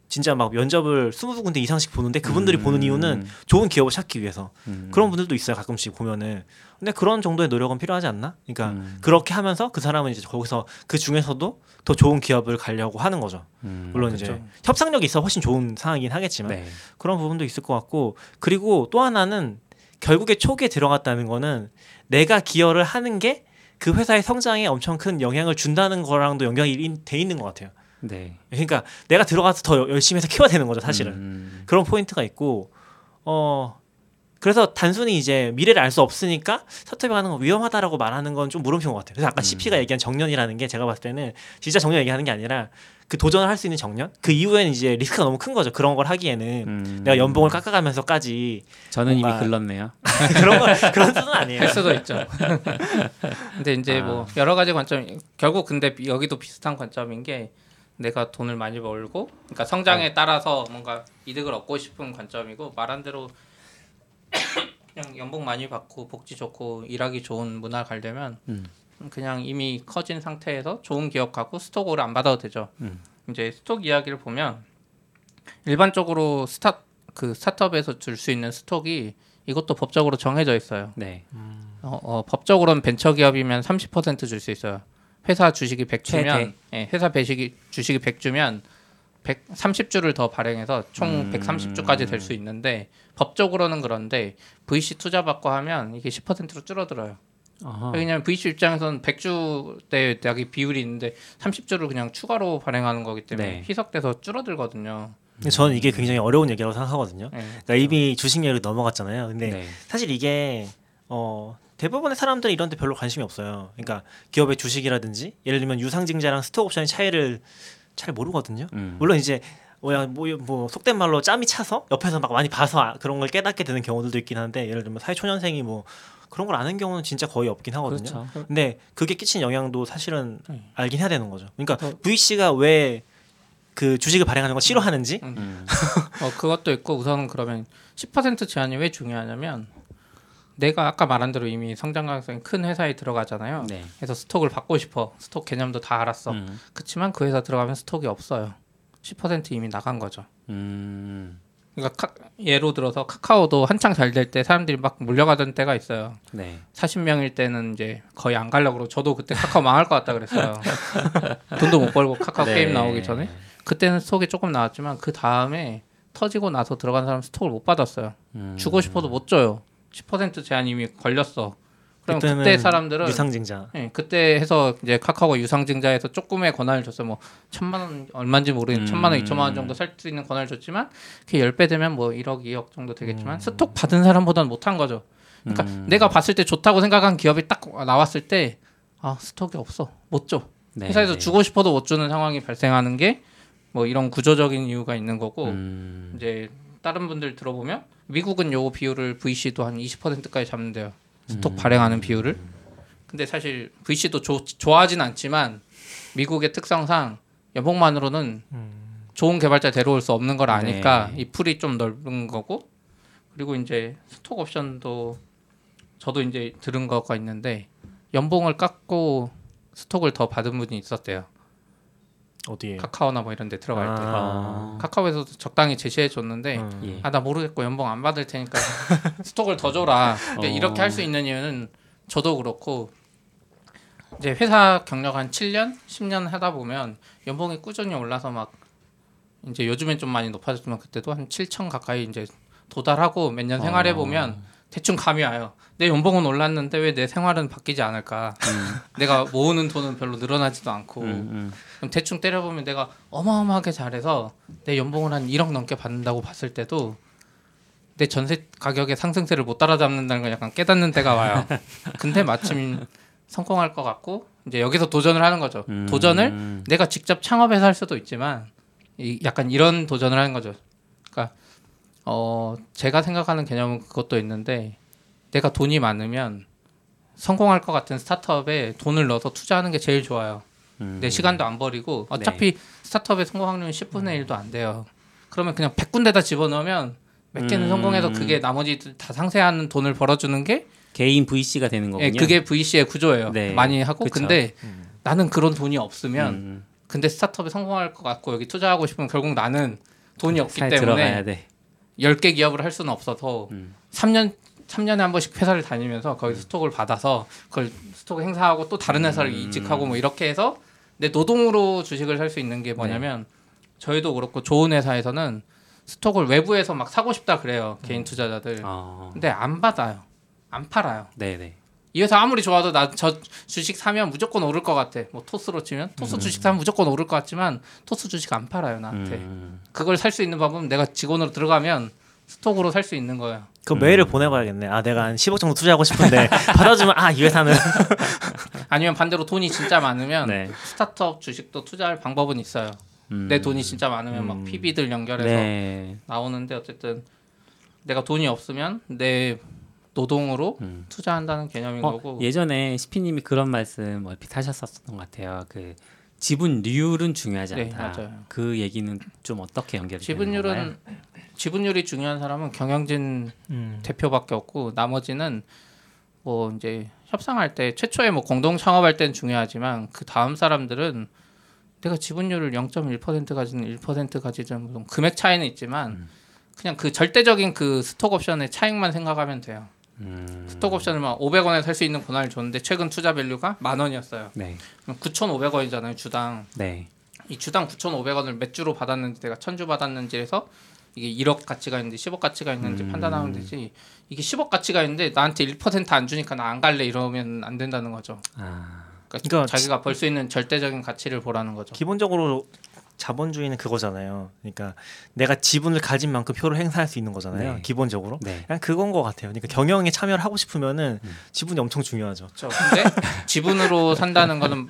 진짜 막 면접을 20군데 이상씩 보는데 그분들이 보는 이유는 좋은 기업을 찾기 위해서 그런 분들도 있어요. 가끔씩 보면은. 근데 그런 정도의 노력은 필요하지 않나? 그러니까 그렇게 하면서 그 사람은 이제 거기서 그 중에서도 더 좋은 기업을 가려고 하는 거죠. 물론 그렇죠. 이제 협상력이 있어 훨씬 좋은 상황이긴 하겠지만 네. 그런 부분도 있을 것 같고 그리고 또 하나는 결국에 초기에 들어갔다는 거는 내가 기여를 하는 게 그 회사의 성장에 엄청 큰 영향을 준다는 거랑도 연결이 돼 있는 것 같아요. 네. 그러니까 내가 들어가서 더 열심히 해서 키워야 되는 거죠, 사실은. 그런 포인트가 있고, 그래서 단순히 이제 미래를 알 수 없으니까 스타트업에 가는 건 위험하다라고 말하는 건 좀 물음표인 것 같아요. 그래서 아까 CP가 얘기한 정년이라는 게 제가 봤을 때는 진짜 정년 얘기하는 게 아니라 그 도전을 할 수 있는 정년? 그 이후에는 이제 리스크가 너무 큰 거죠. 그런 걸 하기에는 내가 연봉을 깎아가면서까지 저는 뭔가... 이미 글렀네요. 그런 뜻은 아니에요. 할 수도 있죠. 근데 이제 뭐 여러 가지 관점, 결국 근데 여기도 비슷한 관점인 게 내가 돈을 많이 벌고, 그러니까 성장에 따라서 뭔가 이득을 얻고 싶은 관점이고, 말한 대로 그냥 연봉 많이 받고 복지 좋고 일하기 좋은 문화 가려면 그냥 이미 커진 상태에서 좋은 기업 갖고 스톡을 안 받아도 되죠. 이제 스톡 이야기를 보면 일반적으로 스타트업에서 줄 수 있는 스톡이 이것도 법적으로 정해져 있어요. 네. 법적으로는 벤처기업이면 30% 줄 수 있어요. 회사 주식이 100주면 회사 주식이 100주면 130주를 더 발행해서 총 130주까지 될 수 있는데, 법적으로는 그런데 VC 투자받고 하면 이게 10%로 줄어들어요. 아하. 왜냐하면 VC 입장에서는 100주 때 약이 비율이 있는데 30주를 그냥 추가로 발행하는 거기 때문에 희석돼서 줄어들거든요. 저는 이게 굉장히 어려운 얘기라고 생각하거든요. 네, 그러니까 그렇죠. 이미 주식 얘기로 넘어갔잖아요. 근데 사실 이게 대부분의 사람들은 이런 데 별로 관심이 없어요. 그러니까 기업의 주식이라든지 예를 들면 유상증자랑 스톡옵션의 차이를 잘 모르거든요. 물론 이제 뭐 속된 말로 짬이 차서 옆에서 막 많이 봐서 그런 걸 깨닫게 되는 경우들도 있긴 한데, 예를 들면 사회초년생이 뭐 그런 걸 아는 경우는 진짜 거의 없긴 하거든요. 그렇죠. 근데 그게 끼친 영향도 사실은 알긴 해야 되는 거죠. 그러니까 VC가 왜 그 주식을 발행하는 걸 싫어하는지 그것도 있고, 우선 그러면 10% 제한이 왜 중요하냐면 내가 아까 말한 대로 이미 성장 가능성이 큰 회사에 들어가잖아요. 그래서 스톡을 받고 싶어. 스톡 개념도 다 알았어. 그렇지만 그 회사 들어가면 스톡이 없어요. 10% 이미 나간 거죠. 그러니까 예로 들어서 카카오도 한창 잘 될 때 사람들이 막 몰려가던 때가 있어요. 40명일 때는 이제 거의 안 가려고 그러고, 저도 그때 카카오 망할 것 같다 그랬어요. 돈도 못 벌고 카카오 게임 나오기 전에. 그때는 스톡이 조금 나왔지만 그 다음에 터지고 나서 들어간 사람 스톡을 못 받았어요. 주고 싶어도 못 줘요. 10% 제한 이미 걸렸어. 그럼 그때 사람들은 유상증자. 그때 해서 이제 카카오가 유상증자에서 조금의 권한을 줬어요. 뭐 1,000만 원 얼마인지 모르겠는데 1,000만 원, 2,000만 원 정도 살 수 있는 권한을 줬지만 그게 10배 되면 뭐 1억, 2억 정도 되겠지만 스톡 받은 사람보다는 못한 거죠. 그러니까 내가 봤을 때 좋다고 생각한 기업이 딱 나왔을 때 스톡이 없어. 못 줘. 회사에서 주고 싶어도 못 주는 상황이 발생하는 게 뭐 이런 구조적인 이유가 있는 거고, 이제 다른 분들 들어보면 미국은 요 비율을 VC도 한 20%까지 잡는데요. 스톡 발행하는 비율을. 근데 사실 VC도 좋아하진 않지만 미국의 특성상 연봉만으로는 좋은 개발자 데려올 수 없는 걸 아니까 이 풀이 좀 넓은 거고, 그리고 이제 스톡 옵션도 저도 이제 들은 거가 있는데 연봉을 깎고 스톡을 더 받은 분이 있었대요. 어디에? 카카오나 뭐 이런 데 들어갈 때 카카오에서도 적당히 제시해 줬는데 나 모르겠고 연봉 안 받을 테니까 스톡을 더 줘라. 근데 이렇게 할 수 있는 이유는 저도 그렇고 이제 회사 경력 한 7년, 10년 하다 보면 연봉이 꾸준히 올라서 막 이제 요즘엔 좀 많이 높아졌지만 그때도 한 7천 가까이 이제 도달하고 몇 년 생활해 보면 대충 감이 와요. 내 연봉은 올랐는데 왜 내 생활은 바뀌지 않을까? 내가 모으는 돈은 별로 늘어나지도 않고 그럼 대충 때려보면 내가 어마어마하게 잘해서 내 연봉을 한 1억 넘게 받는다고 봤을 때도 내 전세 가격의 상승세를 못 따라잡는다는 걸 약간 깨닫는 때가 와요. 근데 마침 성공할 것 같고 이제 여기서 도전을 하는 거죠. 도전을 내가 직접 창업해서 할 수도 있지만 약간 이런 도전을 하는 거죠. 그러니까 제가 생각하는 개념은 그것도 있는데, 내가 돈이 많으면 성공할 것 같은 스타트업에 돈을 넣어서 투자하는 게 제일 좋아요. 내 시간도 안 버리고 어차피 스타트업의 성공 확률은 10분의 1도 안 돼요. 그러면 그냥 100군데다 집어넣으면 몇 개는 성공해서 그게 나머지 다 상쇄하는 돈을 벌어주는 게 개인 VC가 되는 거군요. 그게 VC의 구조예요. 많이 하고. 그쵸. 근데 나는 그런 돈이 없으면 근데 스타트업에 성공할 것 같고 여기 투자하고 싶으면 결국 나는 돈이 없기 때문에 들어가야 돼. 10개 기업을 할 수는 없어서 3년에 한 번씩 회사를 다니면서 거기서 스톡을 받아서 그걸 스톡 행사하고 또 다른 회사를 이직하고 뭐 이렇게 해서 내 노동으로 주식을 살 수 있는 게 뭐냐면 저희도 그렇고 좋은 회사에서는 스톡을 외부에서 막 사고 싶다 그래요. 개인 투자자들. 근데 안 받아요. 안 팔아요. 이 회사 아무리 좋아도 나 저 주식 사면 무조건 오를 것 같아. 뭐 토스로 치면 토스 주식 사면 무조건 오를 것 같지만 토스 주식 안 팔아요 나한테. 그걸 살 수 있는 방법은 내가 직원으로 들어가면 스톡으로 살 수 있는 거야. 그 메일을 보내봐야겠네. 아 내가 한 10억 정도 투자하고 싶은데 받아주면 아 이 회사는 아니면 반대로 돈이 진짜 많으면 네. 스타트업 주식도 투자할 방법은 있어요. 내 돈이 진짜 많으면 막 PB들 연결해서 네. 나오는데 어쨌든 내가 돈이 없으면 내 노동으로 투자한다는 개념인 거고. 예전에 시피님이 그런 말씀 얼핏 하셨었던 것 같아요. 그 지분율은 중요하지 않다. 네, 맞아요. 그 얘기는 좀 어떻게 연결이 지분율은 되는 건가요? 지분율이 중요한 사람은 경영진 대표밖에 없고 나머지는 뭐 이제 협상할 때 최초에 뭐 공동 창업할 때는 중요하지만 그 다음 사람들은 내가 지분율을 0.1% 가지든 1% 가지든 금액 차이는 있지만 그냥 그 절대적인 그 스톡옵션의 차익만 생각하면 돼요. 스톡옵션을 막 500원에 살 수 있는 권한을 줬는데 최근 투자 밸류가 10,000원이었어요. 네. 그럼 9,500원이잖아요 주당. 네. 이 주당 9,500원을 몇 주로 받았는지 내가 1,000주 받았는지에서 이게 1억 가치가 있는지 10억 가치가 있는지 판단하면 되지. 이게 10억 가치가 있는데 나한테 1% 안 주니까 나 안 갈래 이러면 안 된다는 거죠. 아. 그러니까 자기가 벌 수 있는 절대적인 가치를 보라는 거죠. 기본적으로 자본주의는 그거잖아요. 그러니까 내가 지분을 가진 만큼 표를 행사할 수 있는 거잖아요. 네. 기본적으로. 네. 그냥 그건 것 같아요. 그러니까 경영에 참여를 하고 싶으면은 지분이 엄청 중요하죠. 그렇죠. 근데 지분으로 산다는 거는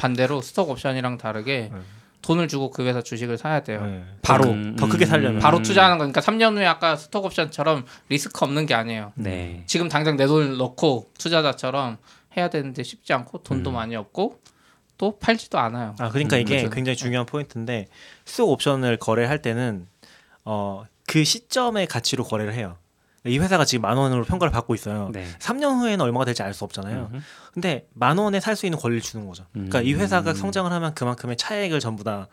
반대로 스톡옵션이랑 다르게 돈을 주고 그 회사 주식을 사야 돼요. 네. 바로 더 크게 살려면 바로 투자하는 거니까 3년 후에 아까 스톡옵션처럼 리스크 없는 게 아니에요. 네. 지금 당장 내 돈을 넣고 투자자처럼 해야 되는데 쉽지 않고 돈도 많이 없고 또 팔지도 않아요. 아 그러니까 이게 그렇죠. 굉장히 중요한 포인트인데 스톡 옵션을 거래할 때는 그 시점의 가치로 거래를 해요. 이 회사가 지금 10,000원으로 평가를 받고 있어요. 네. 3년 후에는 얼마가 될지 알 수 없잖아요. 근데 10,000원에 살 수 있는 권리를 주는 거죠. 그러니까 이 회사가 성장을 하면 그만큼의 차액을 전부 다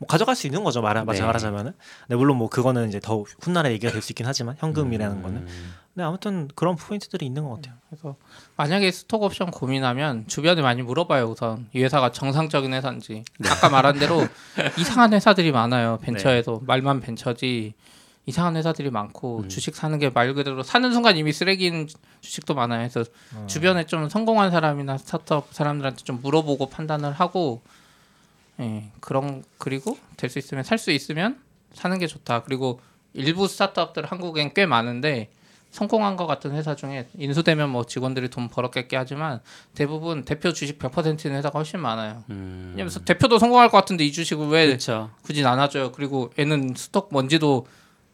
뭐 가져갈 수 있는 거죠. 말하자면은. 네, 물론 뭐 그거는 이제 더 훗날의 얘기가 될 수 있긴 하지만 현금이라는 거는. 근데 아무튼 그런 포인트들이 있는 것 같아요. 그래서 만약에 스톡옵션 고민하면 주변에 많이 물어봐요. 우선 이 회사가 정상적인 회사인지. 아까 말한 대로 이상한 회사들이 많아요. 벤처에도. 네. 말만 벤처지 이상한 회사들이 많고 주식 사는 게 말 그대로 사는 순간 이미 쓰레기인 주식도 많아요. 그래서 주변에 좀 성공한 사람이나 스타트업 사람들한테 좀 물어보고 판단을 하고 예, 그런 그리고 될 수 있으면 살 수 있으면 사는 게 좋다. 그리고 일부 스타트업들 한국엔 꽤 많은데 성공한 것 같은 회사 중에 인수되면 뭐 직원들이 돈 벌었겠게 하지만 대부분 대표 주식 100%인 회사가 훨씬 많아요. 왜냐면 대표도 성공할 것 같은데 이 주식을 왜 그렇죠. 굳이 나눠줘요. 그리고 얘는 스톡 뭔지도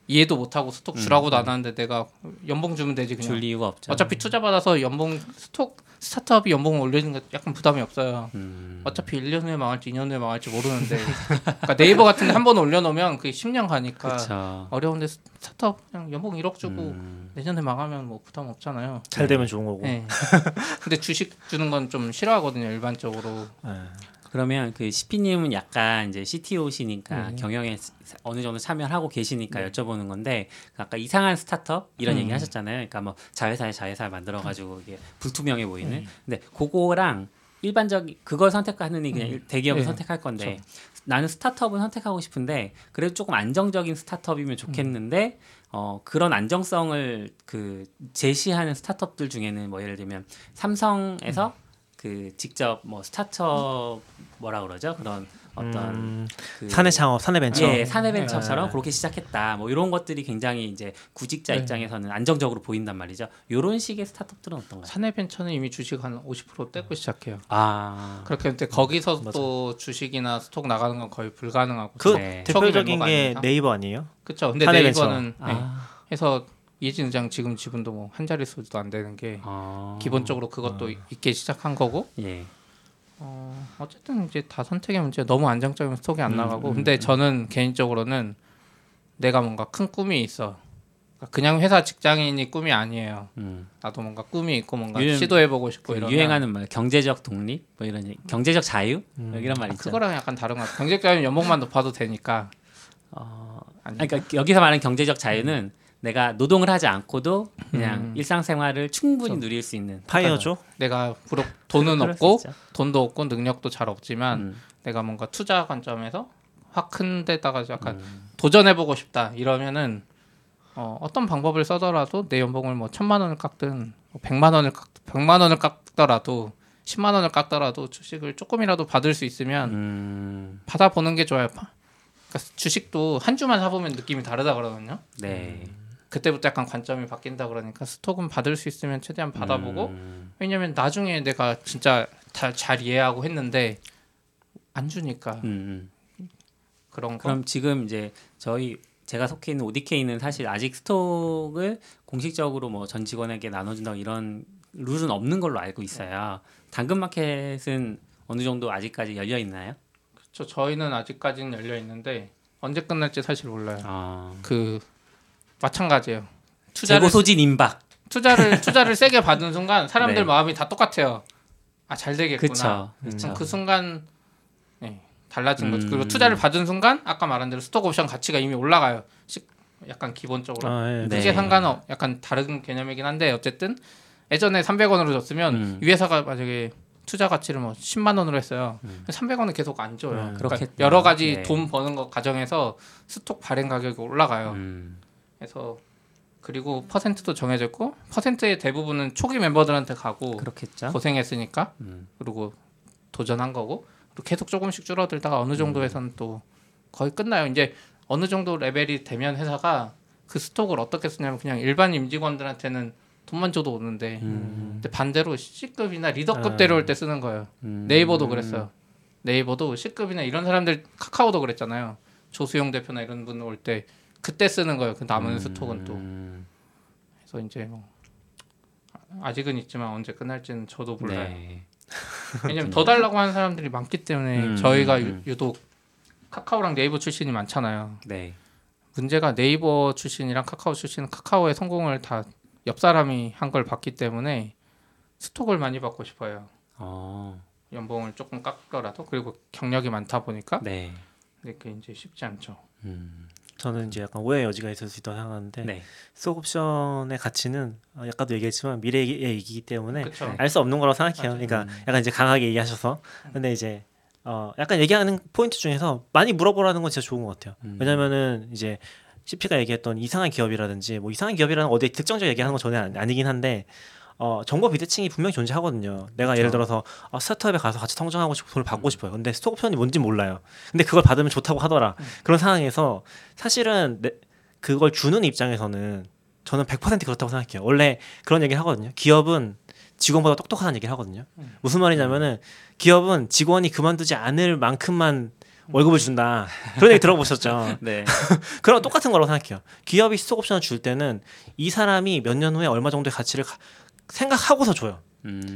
이해도 못하고 스톡 주라고도 안 하는데 내가 연봉 주면 되지 그냥. 줄 이유가 없죠. 어차피 투자받아서 연봉 스톡 스타트업이 연봉을 올리는 게 약간 부담이 없어요. 어차피 1년 후에 망할지 2년 후에 망할지 모르는데 그러니까 네이버 같은 데 한 번 올려놓으면 그게 10년 가니까 그쵸. 어려운데 스타트업 그냥 연봉 1억 주고 내년에 망하면 뭐 부담 없잖아요. 잘 되면 좋은 거고. 네. 근데 주식 주는 건 좀 싫어하거든요 일반적으로. 그러면 그 시피님은 약간 이제 CTO시니까 경영에 어느 정도 참여하고 계시니까 여쭤보는 건데 아까 이상한 스타트업 이런 얘기 하셨잖아요. 그러니까 뭐 자회사를 만들어가지고 이게 불투명해 보이는. 근데 그거랑 일반적인 그걸 선택하느니 그냥 대기업을 선택할 건데 그렇죠. 나는 스타트업은 선택하고 싶은데 그래도 조금 안정적인 스타트업이면 좋겠는데 그런 안정성을 그 제시하는 스타트업들 중에는 뭐 예를 들면 삼성에서 그 직접 뭐 스타트업 뭐라 그러죠? 그런 어떤 그 사내 창업, 사내 벤처, 예, 사내 벤처처럼 그렇게 시작했다. 뭐 이런 것들이 굉장히 이제 구직자 입장에서는 안정적으로 보인단 말이죠. 이런 식의 스타트업들은 어떤가요? 사내 벤처는 이미 주식 한 50% 떼고 시작해요. 아 그렇게 근데 거기서 또 주식이나 스톡 나가는 건 거의 불가능하고. 그 대표적인 게 네이버 아니에요? 그렇죠. 근데 네이버는 해서. 이진 의장 지금 지분도 뭐 한 자릿수도 안 되는 게 기본적으로 그것도 있게 시작한 거고 예. 어쨌든 이제 다 선택의 문제. 너무 안정적인 스톡이 안 나가고 근데 저는 개인적으로는 내가 뭔가 큰 꿈이 있어. 그냥 회사 직장인이 꿈이 아니에요. 나도 뭔가 꿈이 있고 뭔가 시도해보고 싶고 그 이런 유행하는 말 경제적 독립 뭐 이런 경제적 자유 이런 말 있죠. 그거랑 약간 다른 것 같아. 경제적 자유는 연봉만 높아도 되니까. 그러니까 여기서 말하는 경제적 자유는 내가 노동을 하지 않고도 그냥 일상생활을 충분히 누릴 수 있는 파이어죠. 내가 돈은 없고 돈도 없고 능력도 잘 없지만 내가 뭔가 투자 관점에서 확 큰 데다가 약간 도전해보고 싶다 이러면은 어떤 방법을 써더라도 내 연봉을 뭐 10,000원을 깎든 100만 원을 깎더라도 10만 원을 깎더라도 주식을 조금이라도 받을 수 있으면 받아보는 게 좋아요. 그러니까 주식도 한 주만 사보면 느낌이 다르다 그러거든요. 네. 그때부터 약간 관점이 바뀐다 그러니까 스톡은 받을 수 있으면 최대한 받아보고 왜냐면 나중에 내가 진짜 다 잘 이해하고 했는데 안 주니까 그런 거. 그럼 지금 이제 제가 속해 있는 ODK는 사실 아직 스톡을 공식적으로 뭐 전 직원에게 나눠준다 이런 룰은 없는 걸로 알고 있어요. 당근마켓은 어느 정도 아직까지 열려 있나요? 그렇죠. 저희는 아직까지는 열려 있는데 언제 끝날지 사실 몰라요. 마찬가지예요. 재고 소진 임박. 투자를 세게 받은 순간 사람들 네. 마음이 다 똑같아요. 아, 잘 되겠구나. 그쵸. 그 순간 네, 달라진 거죠. 그리고 투자를 받은 순간 아까 말한 대로 스톡옵션 가치가 이미 올라가요. 약간 기본적으로. 그게 상관없. 약간 다른 개념이긴 한데 어쨌든 예전에 300원으로 줬으면 이 회사가 만약에 투자 가치를 뭐 10만 원으로 했어요. 300원은 계속 안 줘요. 그러니까 여러 가지 네. 돈 버는 거 과정에서 스톡 발행 가격이 올라가요. 그래서 그리고 퍼센트도 정해져 있고 퍼센트의 대부분은 초기 멤버들한테 가고 그렇겠죠. 고생했으니까 그리고 도전한 거고 그리고 계속 조금씩 줄어들다가 어느 정도에서는 또 거의 끝나요. 이제 어느 정도 레벨이 되면 회사가 그 스톡을 어떻게 쓰냐면 그냥 일반 임직원들한테는 돈만 줘도 오는데 근데 반대로 C급이나 리더급 데려올 때 쓰는 거예요. 네이버도 그랬어요. 네이버도 C급이나 이런 사람들 카카오도 그랬잖아요. 조수용 대표나 이런 분 올 때 그때 쓰는 거예요. 그 남은 스톡은 또. 그래서 이제 뭐 아직은 있지만 언제 끝날지는 저도 몰라요. 네. 왜냐면 더 달라고 하는 사람들이 많기 때문에 저희가 유독 카카오랑 네이버 출신이 많잖아요. 네. 문제가 네이버 출신이랑 카카오 출신은 카카오의 성공을 다 옆 사람이 한 걸 봤기 때문에 스톡을 많이 받고 싶어요. 연봉을 조금 깎더라도 그리고 경력이 많다 보니까. 네. 근데 그게 이제 쉽지 않죠. 저는 이제 약간 오해의 여지가 있을 수 있다고 생각하는데 네. 스톡옵션의 가치는 아까도 얘기했지만 미래의 얘기이기 때문에 알 수 없는 거라고 생각해요. 맞아요. 그러니까 약간 이제 강하게 얘기하셔서 근데 이제 약간 얘기하는 포인트 중에서 많이 물어보라는 건 진짜 좋은 것 같아요. 왜냐면은 이제 CP가 얘기했던 이상한 기업이라든지 뭐 이상한 기업이라는 어디 특정적 얘기하는 건 전혀 아니긴 한데 정보 비대칭이 분명히 존재하거든요. 내가 그렇죠. 예를 들어서 스타트업에 가서 같이 성장하고 싶고 돈을 받고 싶어요. 근데 스톡옵션이 뭔지 몰라요. 근데 그걸 받으면 좋다고 하더라. 그런 상황에서 사실은 그걸 주는 입장에서는 저는 100% 그렇다고 생각해요. 원래 그런 얘기를 하거든요. 기업은 직원보다 똑똑하다는 얘기를 하거든요. 무슨 말이냐면은 기업은 직원이 그만두지 않을 만큼만 월급을 준다. 그런 얘기 들어보셨죠? 네. 그럼 똑같은 거라고 생각해요. 기업이 스톡옵션을 줄 때는 이 사람이 몇 년 후에 얼마 정도의 가치를 생각하고서 줘요.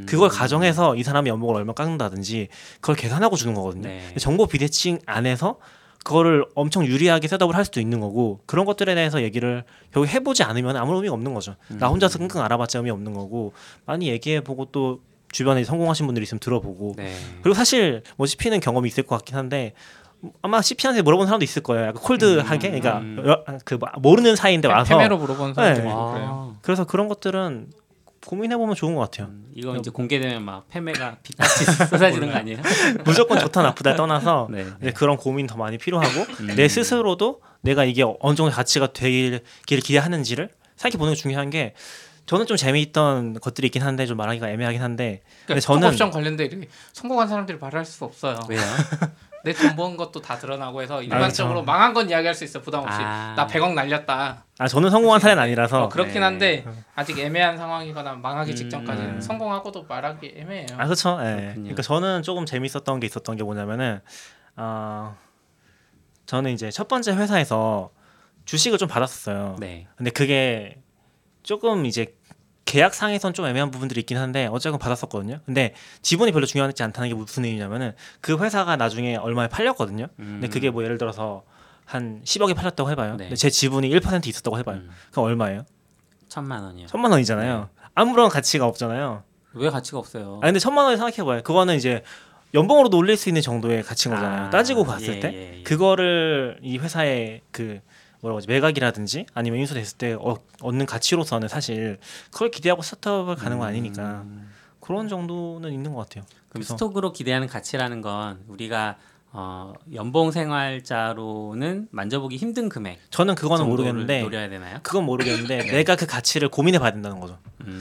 그걸 가정해서 이 사람이 연봉을 얼마 깎는다든지 그걸 계산하고 주는 거거든요. 네. 정보 비대칭 안에서 그거를 엄청 유리하게 셋업을 할 수도 있는 거고 그런 것들에 대해서 얘기를 결국 해보지 않으면 아무 의미가 없는 거죠. 나 혼자서 끙끙 알아봤자 의미 없는 거고 많이 얘기해보고 또 주변에 성공하신 분들이 있으면 들어보고 네. 그리고 사실 뭐 CP는 경험이 있을 것 같긴 한데 아마 CP한테 물어본 사람도 있을 거예요. 약간 콜드하게, 그러니까 모르는 사이인데 와서 패매로 물어본 사람도 있고 그래요. 그래서 그런 것들은 고민해 보면 좋은 것 같아요. 이거 이제 공개되면 막 패매가 빗받치 쏟아지는 거 아니에요? 무조건 좋다 나쁘다 떠나서 네, 네. 이제 그런 고민 더 많이 필요하고 내 스스로도 내가 이게 어느 정도 가치가 되기를 기대하는지를 생각해보는 게 중요한 게. 저는 좀 재미있던 것들이 있긴 한데 좀 말하기가 애매하긴 한데 그러니까 저는 스톡옵션 관련된 이렇게 성공한 사람들이 말할 수 없어요. 왜요? 내 돈 번 것도 다 드러나고 해서 일반적으로 망한 건 이야기할 수 있어 부담 없이. 나 100억 날렸다. 저는 성공한 사례는 아니라서 그렇긴 한데 네. 아직 애매한 상황이거나 망하기 직전까지는 성공하고도 말하기 애매해요. 그렇죠. 네. 그러니까 저는 조금 재미있었던 게 뭐냐면은 저는 이제 첫 번째 회사에서 주식을 좀 받았었어요. 네. 근데 그게 조금 이제 계약상에선 좀 애매한 부분들이 있긴 한데 어쨌건 받았었거든요. 근데 지분이 별로 중요하지 않다는 게 무슨 의미냐면은 그 회사가 나중에 얼마에 팔렸거든요. 근데 그게 뭐 예를 들어서 한 10억에 팔렸다고 해봐요. 네. 근데 제 지분이 1% 있었다고 해봐요. 그럼 얼마예요? 1,000만 원이요. 1,000만 원이잖아요. 네. 아무런 가치가 없잖아요. 왜 가치가 없어요? 근데 1,000만 원을 생각해봐요. 그거는 이제 연봉으로도 올릴 수 있는 정도의 가치인 거잖아요. 따지고 봤을 때 그거를 이 회사의 그 매각이라든지 아니면 인수됐을 때 얻는 가치로서는 사실 그걸 기대하고 스타트업을 가는 거 아니니까 그런 정도는 있는 것 같아요. 그럼 스톡으로 기대하는 가치라는 건 우리가 연봉 생활자로는 만져보기 힘든 금액. 저는 그거는 모르겠는데 노려야 되나요? 그건 모르겠는데 네. 내가 그 가치를 고민해봐야 된다는 거죠.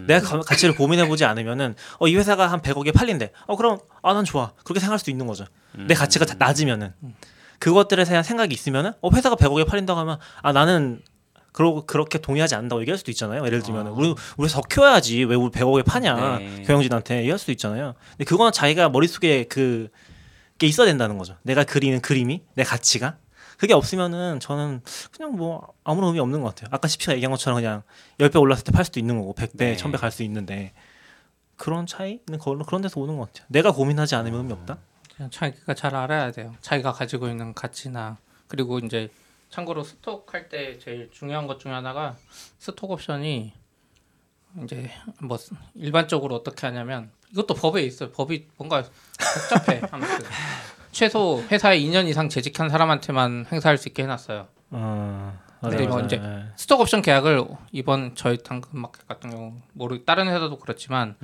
내가 가치를 고민해보지 않으면은 이 회사가 한 100억에 팔린대. 그럼 난 좋아. 그렇게 생각할 수도 있는 거죠. 내 가치가 낮으면은 그것들에 대한 생각이 있으면은 회사가 100억에 팔린다고 하면 나는 그렇게 동의하지 않는다고 얘기할 수도 있잖아요. 예를 들면 우리 더 키워야지 왜 우리 100억에 파냐 네. 경영진한테 얘기할 수도 있잖아요. 근데 그건 자기가 머릿속에 그게 있어야 된다는 거죠. 내가 그리는 그림이 내 가치가 그게 없으면은 저는 그냥 아무런 의미 없는 것 같아요. 아까 CP가 얘기한 것처럼 그냥 10배 올랐을 때 팔 수도 있는 거고 100배, 네. 1000배 갈 수 있는데 그런 차이는 그런 데서 오는 것 같아요. 내가 고민하지 않으면 의미 없다. 그냥 자기가 잘 알아야 돼요. 자기가 가지고 있는 가치나 그리고 이제 참고로 스톡할 때 제일 중요한 것 중에 하나가 스톡옵션이 이제 일반적으로 어떻게 하냐면 이것도 법에 있어요. 법이 뭔가 복잡해. 아무튼 최소 회사에 2년 이상 재직한 사람한테만 행사할 수 있게 해놨어요. 근데 맞아요. 이제 스톡옵션 계약을 이번 저희 당근마켓 같은 경우 모르 다른 회사도 그렇지만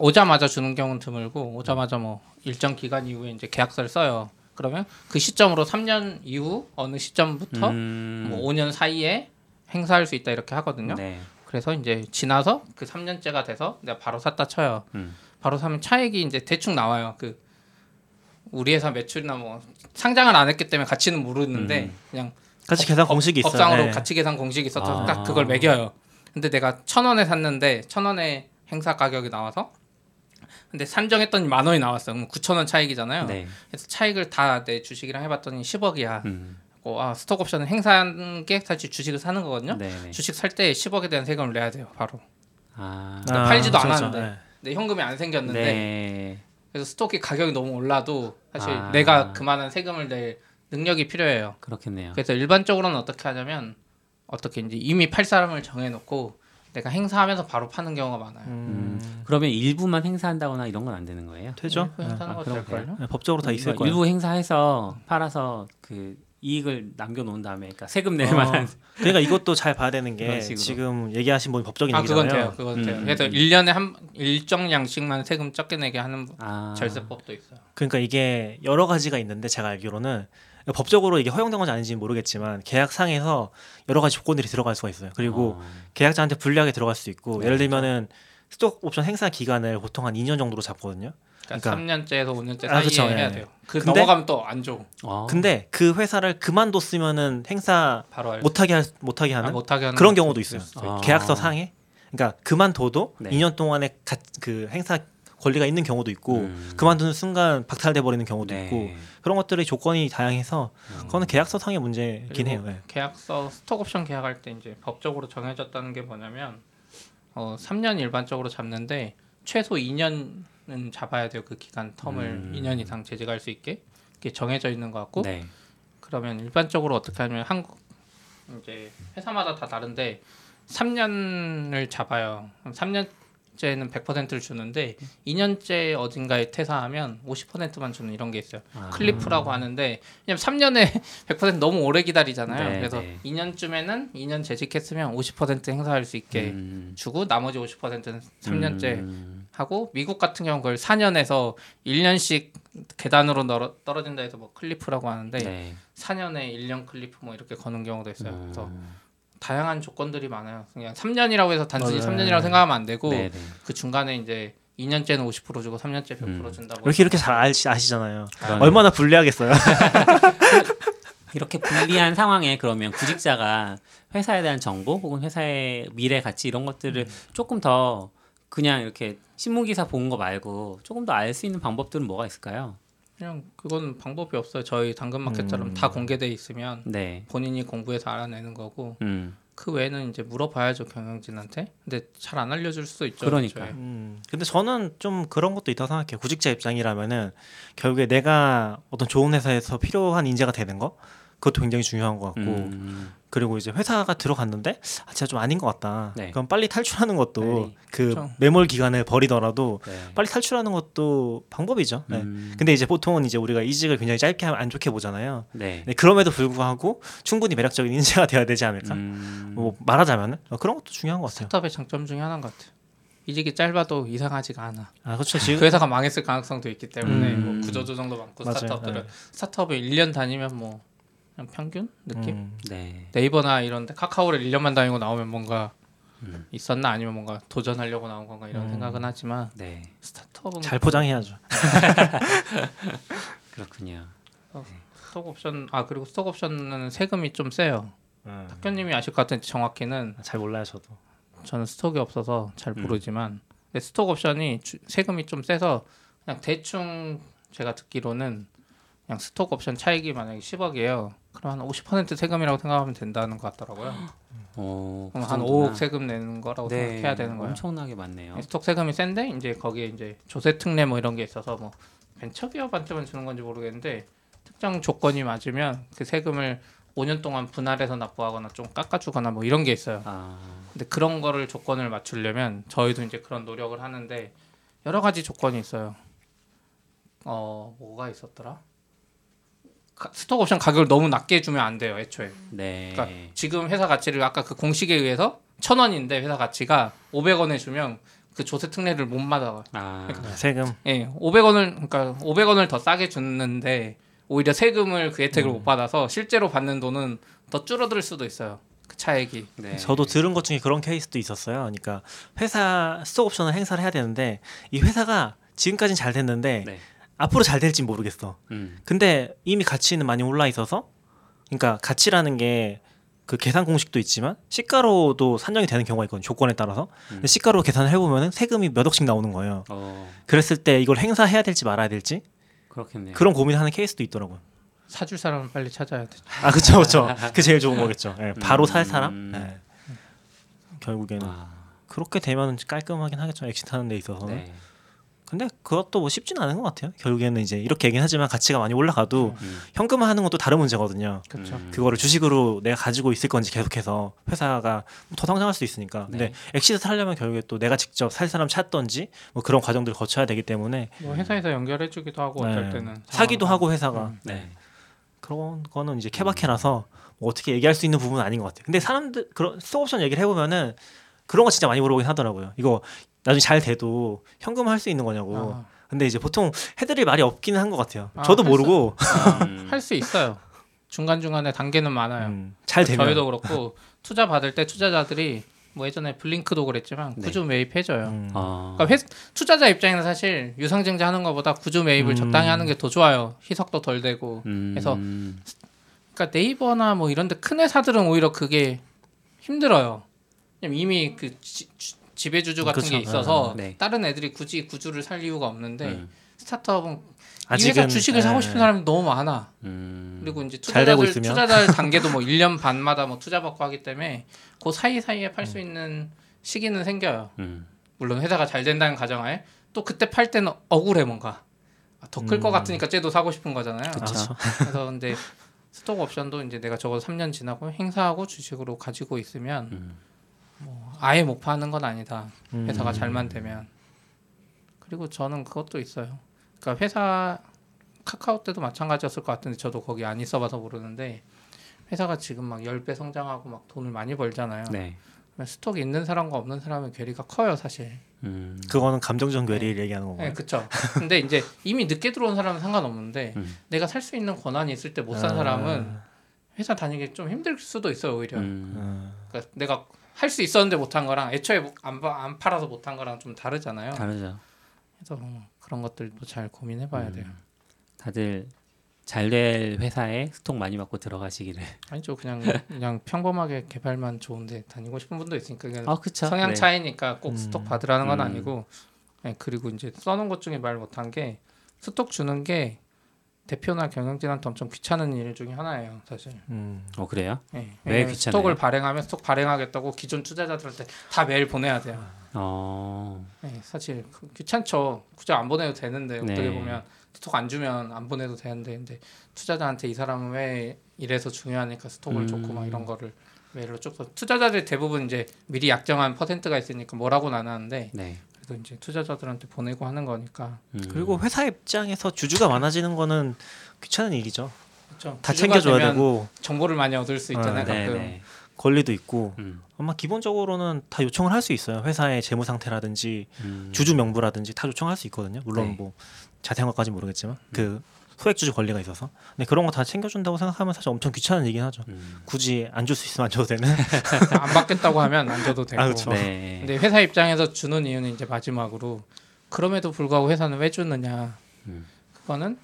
오자마자 주는 경우는 드물고 오자마자 일정 기간 이후에 이제 계약서를 써요. 그러면 그 시점으로 3년 이후 어느 시점부터 5년 사이에 행사할 수 있다 이렇게 하거든요. 네. 그래서 이제 지나서 그 3년째가 돼서 내가 바로 샀다 쳐요. 바로 사면 차액이 이제 대충 나와요. 그 우리 회사 매출이나 상장을 안 했기 때문에 가치는 모르는데 그냥 가치 계산 공식이 있어요. 법상으로 네. 가치 계산 공식이 있어서 딱 그걸 매겨요. 근데 내가 1,000원에 샀는데 1,000원에 행사 가격이 나와서 근데 산정했더니 10,000원이 나왔어요. 그럼 9,000원 차익이잖아요. 네. 그래서 차익을 다 내 주식이랑 해봤더니 10억이야. 스톡옵션은 행사한 게 사실 주식을 사는 거거든요. 네네. 주식 살 때 10억에 대한 세금을 내야 돼요. 바로. 그러니까 팔지도 않았는데 네. 내 현금이 안 생겼는데 네. 그래서 스톡이 가격이 너무 올라도 사실 내가 그만한 세금을 낼 능력이 필요해요. 그렇겠네요. 그래서 일반적으로는 어떻게 하냐면 이제 이미 팔 사람을 정해놓고 내가 행사하면서 바로 파는 경우가 많아요. 그러면 일부만 행사한다거나 이런 건 안 되는 거예요? 되죠. 행사하는 거 될 거예요. 법적으로 다 있을 거예요. 일부 행사해서 팔아서 그 이익을 남겨놓은 다음에 그러니까 세금 낼 만한. 그러니까 이것도 잘 봐야 되는 게 지금 얘기하신 분이 법적인 얘기잖아요. 그건 돼요. 그래서 1년에 한 일정 양씩만 세금 적게 내게 하는 절세법도 있어요. 그러니까 이게 여러 가지가 있는데 제가 알기로는 법적으로 이게 허용된 건지 아닌지는 모르겠지만 계약상에서 여러 가지 조건들이 들어갈 수가 있어요. 그리고 계약자한테 불리하게 들어갈 수 있고 네, 예를 들면은 스톡옵션 행사 기간을 보통 한 2년 정도로 잡거든요. 그러니까 3년째에서 5년째 사이에 그쵸, 해야 돼요. 근데 넘어가면 또 안 줘. 근데 그 회사를 그만뒀으면은 행사 못하게 하는 그런 경우도 있어요. 계약서 상에. 그러니까 그만둬도 네. 2년 동안에 그 행사 권리가 있는 경우도 있고 그만두는 순간 박탈돼 버리는 경우도 네. 있고 그런 것들의 조건이 다양해서 그거는 계약서 상의 문제긴 해요. 네. 계약서 스톡옵션 계약할 때 이제 법적으로 정해졌다는 게 뭐냐면 3년 일반적으로 잡는데 최소 2년은 잡아야 돼요. 그 기간 텀을 2년 이상 재직할 수 있게 이게 정해져 있는 것 같고 네. 그러면 일반적으로 어떻게 하면 한국 이제 회사마다 다 다른데 3년을 잡아요. 그럼 3년째는 100%를 주는데 2년째 어딘가에 퇴사하면 50%만 주는 이런 게 있어요. 클리프라고 하는데 왜냐면 3년에 100% 너무 오래 기다리잖아요. 네, 그래서 네. 2년쯤에는 2년 재직했으면 50% 행사할 수 있게 주고 나머지 50%는 3년째 하고 미국 같은 경우는 그걸 4년에서 1년씩 계단으로 떨어진다 해서 클리프라고 하는데 네. 4년에 1년 클리프 이렇게 거는 경우도 있어요. 그래서 다양한 조건들이 많아요. 그냥 3년이라고 해서 단순히 3년이라고 생각하면 안 되고 네네. 그 중간에 이제 2년째는 50% 주고 3년째 100% 준다고 이렇게 잘 아시잖아요. 얼마나 불리하겠어요. 이렇게 불리한 상황에 그러면 구직자가 회사에 대한 정보 혹은 회사의 미래 가치 이런 것들을 조금 더 그냥 이렇게 신문기사 본 거 말고 조금 더 알 수 있는 방법들은 뭐가 있을까요? 그냥 그건 방법이 없어요. 저희 당근마켓처럼 다 공개돼 있으면 네. 본인이 공부해서 알아내는 거고 그 외에는 이제 물어봐야죠 경영진한테. 근데 잘 안 알려줄 수도 있죠. 그러니까. 근데 저는 좀 그런 것도 있다고 생각해요. 구직자 입장이라면은 결국에 내가 어떤 좋은 회사에서 필요한 인재가 되는 거 그것도 굉장히 중요한 것 같고 그리고 이제 회사가 들어갔는데 진짜 좀 아닌 것 같다. 네. 그럼 빨리 탈출하는 것도 네. 그렇죠. 매몰 기간을 버리더라도 네. 빨리 탈출하는 것도 방법이죠. 네. 근데 이제 보통은 이제 우리가 이직을 굉장히 짧게 하면 안 좋게 보잖아요. 네. 네, 그럼에도 불구하고 충분히 매력적인 인재가 되어야 되지 않을까. 말하자면 그런 것도 중요한 것 같아요. 스타트업의 장점 중에 하나인 것 같아요. 이직이 짧아도 이상하지가 않아. 아, 그렇죠. 지금 그 회사가 망했을 가능성도 있기 때문에 뭐 구조조정도 많고 맞아요. 스타트업들은 네. 스타트업이 1년 다니면 뭐 그냥 평균 느낌? 네. 네이버나 이런데 카카오를 1년만 다니고 나오면 뭔가 있었나 아니면 뭔가 도전하려고 나온 건가 이런 생각은 하지만 네. 스타트업은 잘 포장해야죠. 그렇군요. 네. 스톡옵션 아 그리고 스톡옵션은 세금이 좀 세요. 학교님이 아실 것 같은데 정확히는 잘 몰라요 저도. 저는 스톡이 없어서 잘 모르지만 근데 스톡옵션이 세금이 좀 세서 그냥 대충 제가 듣기로는 그냥 스톡옵션 차익이 만약에 10억이에요. 그럼 한 50% 세금이라고 생각하면 된다는 것 같더라고요. 오, 그럼 그 한 5억 세금 내는 거라고 네, 생각해야 되는 거예요. 엄청나게 많네요. 스톡 세금이 센데 이제 거기에 이제 조세 특례 뭐 이런 게 있어서 뭐 벤처기업한테만 주는 건지 모르겠는데 특정 조건이 맞으면 그 세금을 5년 동안 분할해서 납부하거나 좀 깎아주거나 뭐 이런 게 있어요. 아. 근데 그런 거를 조건을 맞추려면 저희도 이제 그런 노력을 하는데 여러 가지 조건이 있어요. 뭐가 있었더라? 스톡옵션 가격을 너무 낮게 주면 안 돼요, 애초에. 네. 그러니까 지금 회사 가치를 아까 그 공식에 의해서 1,000원인데 회사 가치가 500원에 주면 그 조세 특례를 못 받아요. 아. 그러니까 세금. 예, 500원을 그러니까 500원을 더 싸게 주는데 오히려 세금을 그 혜택을 못 받아서 실제로 받는 돈은 더 줄어들 수도 있어요. 그 차액이. 네. 저도 들은 것 중에 그런 케이스도 있었어요. 그러니까 회사 스톡옵션을 행사를 해야 되는데 이 회사가 지금까지는 잘 됐는데 네. 앞으로 잘 될지 모르겠어. 근데 이미 가치는 많이 올라 있어서 그러니까 가치라는 게 그 계산 공식도 있지만 시가로도 산정이 되는 경우가 있거든요. 조건에 따라서. 시가로 계산을 해보면 세금이 몇 억씩 나오는 거예요. 그랬을 때 이걸 행사해야 될지 말아야 될지 그렇겠네요. 그런 고민하는 케이스도 있더라고요. 사줄 사람은 빨리 찾아야 되죠. 아 그렇죠, 그렇죠. 그 제일 좋은 거겠죠. 네, 바로 살 사람. 네. 결국에는 아. 그렇게 되면 깔끔하긴 하겠죠. 엑시트하는 데 있어서는. 네. 근데 그것도 뭐 쉽진 않은 것 같아요. 결국에는 이제 이렇게 얘기는 하지만 가치가 많이 올라가도 현금화하는 것도 다른 문제거든요. 그렇죠. 그거를 주식으로 내가 가지고 있을 건지 계속해서 회사가 더 성장할 수도 있으니까. 네. 근데 엑시트 하려면 결국에 또 내가 직접 살 사람 찾던지 뭐 그런 과정들을 거쳐야 되기 때문에 뭐 회사에서 연결해주기도 하고 네. 어쩔 때는 사기도 하고 회사가 네. 그런 거는 이제 케바케라서 뭐 어떻게 얘기할 수 있는 부분은 아닌 것 같아요. 근데 사람들 그런 스톡옵션 얘기를 해보면은 그런 거 진짜 많이 물어보긴 하더라고요. 이거 나중에 잘 돼도 현금화할 수 있는 거냐고. 아. 근데 이제 보통 해드릴 말이 없기는 한 것 같아요. 아, 저도 모르고 할 수 있어요. 중간중간에 단계는 많아요. 잘 되면 저희도 그렇고 투자 받을 때 투자자들이 뭐 예전에 블링크도 그랬지만 네. 구주 매입해줘요. 그러니까 투자자 입장에는 사실 유상증자 하는 것보다 구주 매입을 적당히 하는 게 더 좋아요. 희석도 덜 되고 해서 그러니까 네이버나 뭐 이런데 큰 회사들은 오히려 그게 힘들어요. 이미 그 지배주주 같은 그렇죠. 게 있어서 네. 다른 애들이 굳이 구주를 살 이유가 없는데 스타트업은 아직은, 이 회사 주식을 사고 싶은 사람이 너무 많아. 그리고 이제 투자자 단계도 뭐 1년 반마다 뭐 투자받고 하기 때문에 그 사이사이에 팔 수 있는 시기는 생겨요. 물론 회사가 잘 된다는 가정하에 또 그때 팔 때는 억울해 뭔가. 더 클 것 같으니까 쟤도 사고 싶은 거잖아요. 그렇죠. 그래서 근데 스톡옵션도 이제 내가 적어도 3년 지나고 행사하고 주식으로 가지고 있으면 뭐 아예 못 파는 건 아니다. 회사가 잘만 되면. 그리고 저는 그것도 있어요. 그러니까 회사 카카오 때도 마찬가지였을 것 같은데 저도 거기 안 있어봐서 모르는데 회사가 지금 막 10배 성장하고 막 돈을 많이 벌잖아요. 네. 스톡이 있는 사람과 없는 사람의 괴리가 커요 사실. 그거는 감정적 괴리를 네. 얘기하는 거고요. 네, 그렇죠. 근데 이제 이미 늦게 들어온 사람은 상관없는데 내가 살 수 있는 권한이 있을 때 못 산 사람은 회사 다니기 좀 힘들 수도 있어요 오히려. 그러니까 내가 할 수 있었는데 못한 거랑 애초에 안 팔아서 못한 거랑 좀 다르잖아요. 다르죠. 그래서 그런 것들도 잘 고민해봐야 돼요. 다들 잘 될 회사에 스톡 많이 받고 들어가시기를. 아니죠. 그냥 평범하게 개발만 좋은데 다니고 싶은 분도 있으니까 그냥 성향 네. 차이니까 꼭 스톡 받으라는 건 아니고 네, 그리고 이제 써놓은 것 중에 말 못한 게 스톡 주는 게 대표나 경영진한테 엄청 귀찮은 일 중에 하나예요, 사실. 그래요? 네. 왜 귀찮아요? 스톡을 발행하면 스톡 발행하겠다고 기존 투자자들한테 다 메일 보내야 돼요. 네, 사실 귀찮죠. 굳이 안 보내도 되는데 네. 어떻게 보면 스톡 안 주면 안 보내도 되는데 근데 투자자한테 이 사람은 왜 이래서 중요하니까 스톡을 줬고 막 이런 거를 메일로 쭉 투자자들 대부분 이제 미리 약정한 퍼센트가 있으니까 뭐라고는 안 하는데. 네. 이제 투자자들한테 보내고 하는 거니까. 그리고 회사 입장에서 주주가 많아지는 거는 귀찮은 일이죠. 그렇죠. 다 챙겨줘야 되고 정보를 많이 얻을 수 있잖아요. 가끔. 권리도 있고 아마 기본적으로는 다 요청을 할 수 있어요. 회사의 재무 상태라든지 주주 명부라든지 다 요청할 수 있거든요. 물론 네. 뭐 자세한 것까지는 모르겠지만 그 소액주주 권리가 있어서. 근데 그런 거 다 챙겨준다고 생각하면 사실 엄청 귀찮은 얘기긴 하죠. 굳이 안 줄 수 있으면 안 줘도 되는. 안 받겠다고 하면 안 줘도 되고. 아, 그렇죠. 네. 근데 회사 입장에서 주는 이유는 이제 마지막으로 그럼에도 불구하고 회사는 왜 주느냐. 그거는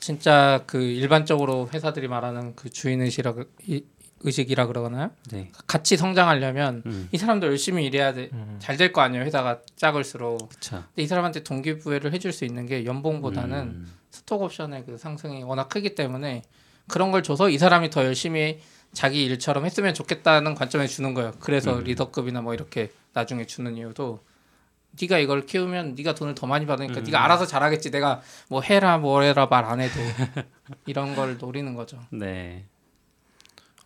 진짜 그 일반적으로 회사들이 말하는 그 주인의식이라 그러거나 네. 같이 성장하려면 이 사람도 열심히 일해야 잘 될 거 아니에요. 회사가 작을수록. 그쵸. 근데 이 사람한테 동기부여를 해줄 수 있는 게 연봉보다는 스톡옵션의 그 상승이 워낙 크기 때문에 그런 걸 줘서 이 사람이 더 열심히 자기 일처럼 했으면 좋겠다는 관점에 주는 거예요. 그래서 리더급이나 뭐 이렇게 나중에 주는 이유도 네가 이걸 키우면 네가 돈을 더 많이 받으니까 네가 알아서 잘하겠지. 내가 뭐 해라 뭐 해라 말 안 해도 이런 걸 노리는 거죠. 네.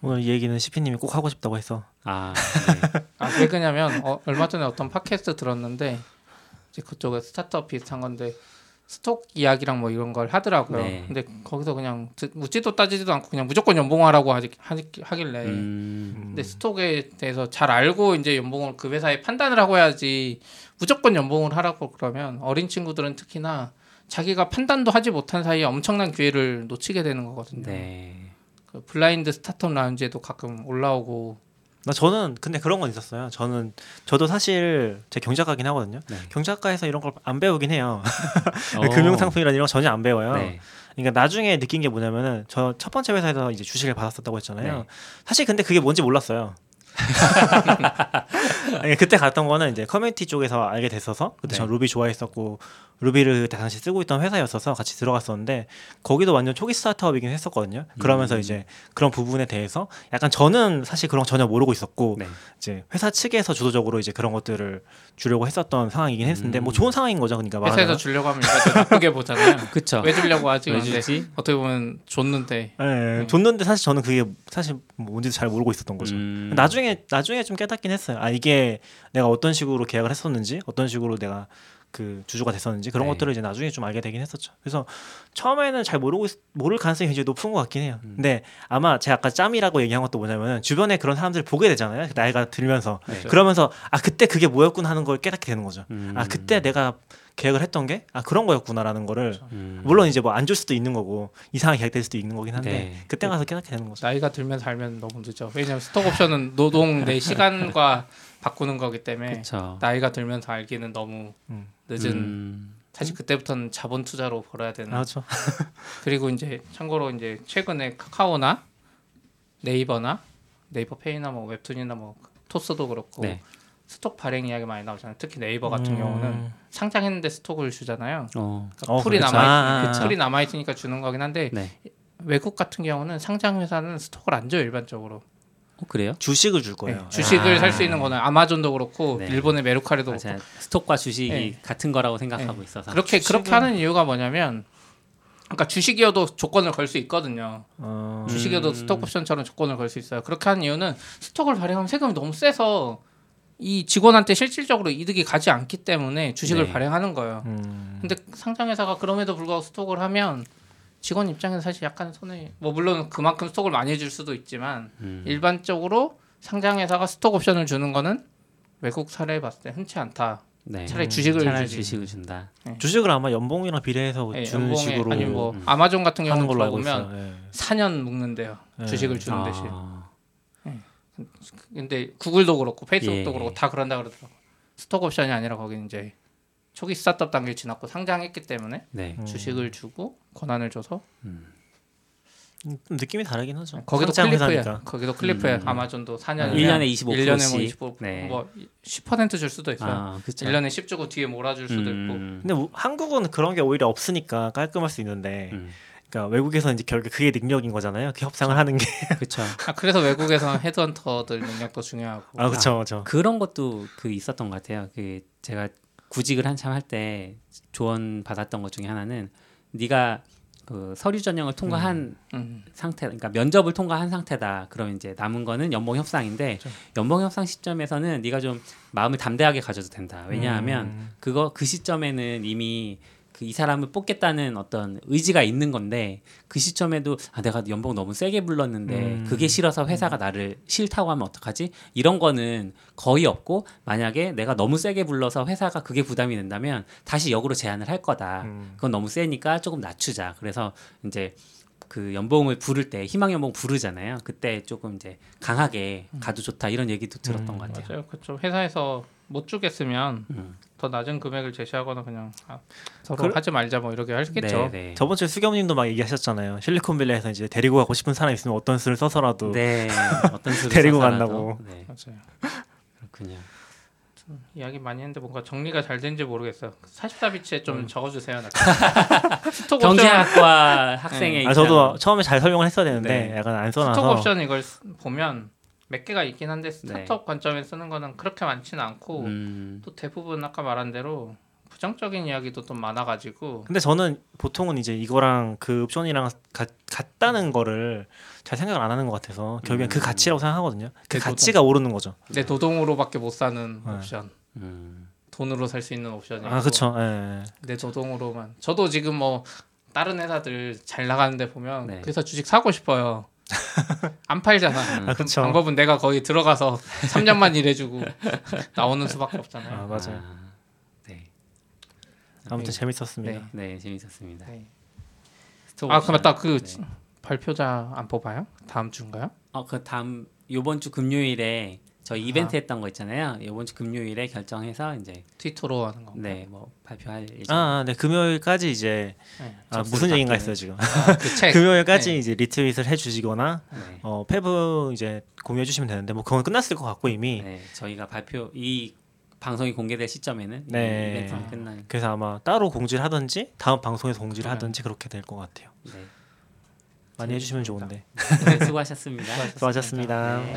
오늘 이 얘기는 시피님이 꼭 하고 싶다고 해서. 아, 네. 아, 왜 그러냐면 얼마 전에 어떤 팟캐스트 들었는데 이제 그쪽에 스타트업 비슷한 건데 스톡 이야기랑 뭐 이런 걸 하더라고요. 네. 근데 거기서 그냥 묻지도 따지지도 않고 그냥 무조건 연봉하라고 하길래 근데 스톡에 대해서 잘 알고 이제 연봉을 그 회사에 판단을 하고 해야지 무조건 연봉을 하라고 그러면 어린 친구들은 특히나 자기가 판단도 하지 못한 사이에 엄청난 기회를 놓치게 되는 거거든요. 네. 그 블라인드 스타트업 라운지에도 가끔 올라오고. 나 저는 근데 그런 건 있었어요. 저도 사실 제 경제학과긴 하거든요. 네. 경제학과에서 이런 걸 안 배우긴 해요. 금융상품이란 이런 거 전혀 안 배워요. 네. 그러니까 나중에 느낀 게 뭐냐면은 저 첫 번째 회사에서 이제 주식을 받았었다고 했잖아요. 네. 사실 근데 그게 뭔지 몰랐어요. 아니, 그때 갔던 거는 이제 커뮤니티 쪽에서 알게 됐어서 그때 전 루비 좋아했었고 루비를 그때 당시 쓰고 있던 회사였어서 같이 들어갔었는데 거기도 완전 초기 스타트업이긴 했었거든요. 그러면서 이제 그런 부분에 대해서 약간 저는 사실 그런 거 전혀 모르고 있었고 네. 이제 회사 측에서 주도적으로 이제 그런 것들을 주려고 했었던 상황이긴 했는데 뭐 좋은 상황인 거죠. 그러니까 회사에서 주려고 하면 나쁘게 보잖아요. 그쵸. 왜 주려고 하지? 왜 주지? 어떻게 보면 줬는데. 네, 줬는데 사실 저는 그게 사실 뭔지도 잘 모르고 있었던 거죠. 나중에 좀 깨닫긴 했어요. 아 이게 내가 어떤 식으로 계약을 했었는지 어떤 식으로 내가 그 주주가 됐었는지 그런 네. 것들을 이제 나중에 좀 알게 되긴 했었죠. 그래서 처음에는 잘 모를 가능성이 굉장히 높은 것 같긴 해요. 근데 아마 제가 아까 짬이라고 얘기한 것도 뭐냐면 주변에 그런 사람들을 보게 되잖아요. 나이가 들면서. 그렇죠. 그러면서 아 그때 그게 뭐였구나 하는 걸 깨닫게 되는 거죠. 아 그때 내가 계획을 했던 게 아 그런 거였구나라는 거를 그렇죠. 물론 이제 뭐 안 줄 수도 있는 거고 이상하게 계획될 수도 있는 거긴 한데 네. 그때 가서 깨닫게 되는 거죠. 나이가 들면 살면 너무 늦죠. 왜냐하면 스톡옵션은 노동 내 시간과 바꾸는 거기 때문에 그쵸. 나이가 들면서 알기는 너무 늦은 사실 그때부터는 자본 투자로 벌어야 되는. 그렇죠. 그리고 이제 참고로 이제 최근에 카카오나 네이버나 네이버페이나 뭐 웹툰이나 뭐 토스도 그렇고 네. 스톡 발행 이야기 많이 나오잖아요. 특히 네이버 같은 경우는 상장했는데 스톡을 주잖아요. 그러니까 풀이 남아 있으니까 주는 거긴 한데 네. 외국 같은 경우는 상장 회사는 스톡을 안 줘요 일반적으로. 그래요? 주식을 줄 거예요. 네, 주식을 살 수 있는 거는 아마존도 그렇고 네. 일본의 메루카리도 그렇고 스톡과 주식이 네. 같은 거라고 생각하고 네. 있어서 그렇게 하는 이유가 뭐냐면 그러니까 주식이어도 조건을 걸 수 있거든요. 주식이어도 스톡옵션처럼 조건을 걸 수 있어요. 그렇게 하는 이유는 스톡을 발행하면 세금이 너무 세서 이 직원한테 실질적으로 이득이 가지 않기 때문에 주식을 네. 발행하는 거예요. 근데 상장회사가 그럼에도 불구하고 스톡을 하면 직원 입장에서 사실 약간 손해. 뭐 물론 그만큼 스톡을 많이 줄 수도 있지만 일반적으로 상장회사가 스톡옵션을 주는 거는 외국 사례에 봤을 때 흔치 않다. 네. 차라리 주식을 준다. 네. 주식을 아마 연봉이랑 비례해서 네, 주는 식으로. 아니 뭐 아마존 같은 경우는 보면 네. 4년 묵는데요. 네. 주식을 주는 대신. 네. 근데 구글도 그렇고 페이스북도 예. 그렇고 다 그런다 그러더라고. 스톡옵션이 아니라 거기는 이제 초기 스타트업 단계를 지났고 상장했기 때문에 네. 주식을 주고 권한을 줘서 느낌이 다르긴 하죠. 거기도 클리프야. 아마존도 4년이면 1년에 25%씩 네. 뭐 10% 줄 수도 있어요. 1년에 10 주고 뒤에 몰아줄 수도 있고. 근데 한국은 그런 게 오히려 없으니까 깔끔할 수 있는데 그러니까 외국에서 이제 결국 그게 능력인 거잖아요. 그 협상을 하는 게. 그렇죠. 아, 그래서 외국에서 헤드헌터들 능력도 중요하고. 아 그렇죠. 그런 것도 그 있었던 것 같아요. 그 제가 구직을 한참 할 때 조언 받았던 것 중에 하나는 네가 그 서류 전형을 통과한 상태, 그러니까 면접을 통과한 상태다. 그럼 이제 남은 거는 연봉 협상인데 그렇죠. 연봉 협상 시점에서는 네가 좀 마음을 담대하게 가져도 된다. 왜냐하면 그 시점에는 이미 그 이 사람을 뽑겠다는 어떤 의지가 있는 건데 그 시점에도 아, 내가 연봉 너무 세게 불렀는데 그게 싫어서 회사가 나를 싫다고 하면 어떡하지? 이런 거는 거의 없고 만약에 내가 너무 세게 불러서 회사가 그게 부담이 된다면 다시 역으로 제안을 할 거다. 그건 너무 세니까 조금 낮추자. 그래서 이제 그 연봉을 부를 때 희망 연봉 부르잖아요. 그때 조금 이제 강하게 가도 좋다 이런 얘기도 들었던 것 같아요. 맞아요, 그렇죠. 회사에서 못 주겠으면 더 낮은 금액을 제시하거나 그냥 서로 하지 말자 뭐 이렇게 하겠죠. 네네. 저번 주에 수겸님도 막 얘기하셨잖아요. 실리콘밸리에서 이제 데리고 가고 싶은 사람 있으면 어떤 수를 써서라도 네, 어떤 수를 데리고 간다고. 네. 맞아요. 그렇군요. 이야기 많이 했는데 뭔가 정리가 잘 된지 모르겠어요. 44비치에 좀 적어주세요. 경제학과 학생의 아, 저도 처음에 잘 설명을 했어야 되는데 네. 약간 안 써놔서 스톡옵션 이걸 보면 몇 개가 있긴 한데 스타트업 네. 관점에 쓰는 거는 그렇게 많지는 않고 또 대부분 아까 말한 대로 부정적인 이야기도 좀 많아가지고 근데 저는 보통은 이제 이거랑 그 옵션이랑 같다는 거를 잘 생각을 안 하는 것 같아서 결국엔 그 가치라고 생각하거든요. 그 가치가 오르는 거죠. 내 노동으로밖에 못 사는 네. 옵션 돈으로 살 수 있는 옵션이고 아, 그쵸. 네. 내 노동으로만 저도 지금 뭐 다른 회사들 잘 나가는데 보면 네. 그 회사 주식 사고 싶어요. 안 팔잖아. 아, 그쵸. 방법은 내가 거기 들어가서 3년만 일해주고 나오는 수밖에 없잖아요. 아, 맞아요. 아, 네. 아무튼 네. 재밌었습니다. 네, 네 재밌었습니다. 네. 아, 그 맞다. 그 네. 발표자 안 뽑아요? 다음 주인가요? 그 다음 요번 주 금요일에 저희 이벤트 했던 거 있잖아요. 이번 주 금요일에 결정해서 이제 트위터로 하는 건가요? 네, 뭐 발표할 예정. 네 금요일까지 이제 네, 무슨 얘기인가 했어요 지금. 그 책. 금요일까지 네. 이제 리트윗을 해주시거나 네. 페북 이제 공유해 주시면 되는데 뭐 그건 끝났을 것 같고 이미. 네, 저희가 발표 이 방송이 공개될 시점에는 네. 이벤트는 끝나요. 그래서 아마 따로 공지를 하든지 다음 방송에서 공지를 하든지 그렇게 될 것 같아요. 네. 많이 해주시면 좋은데. 네, 수고하셨습니다. 수고하셨습니다. 네.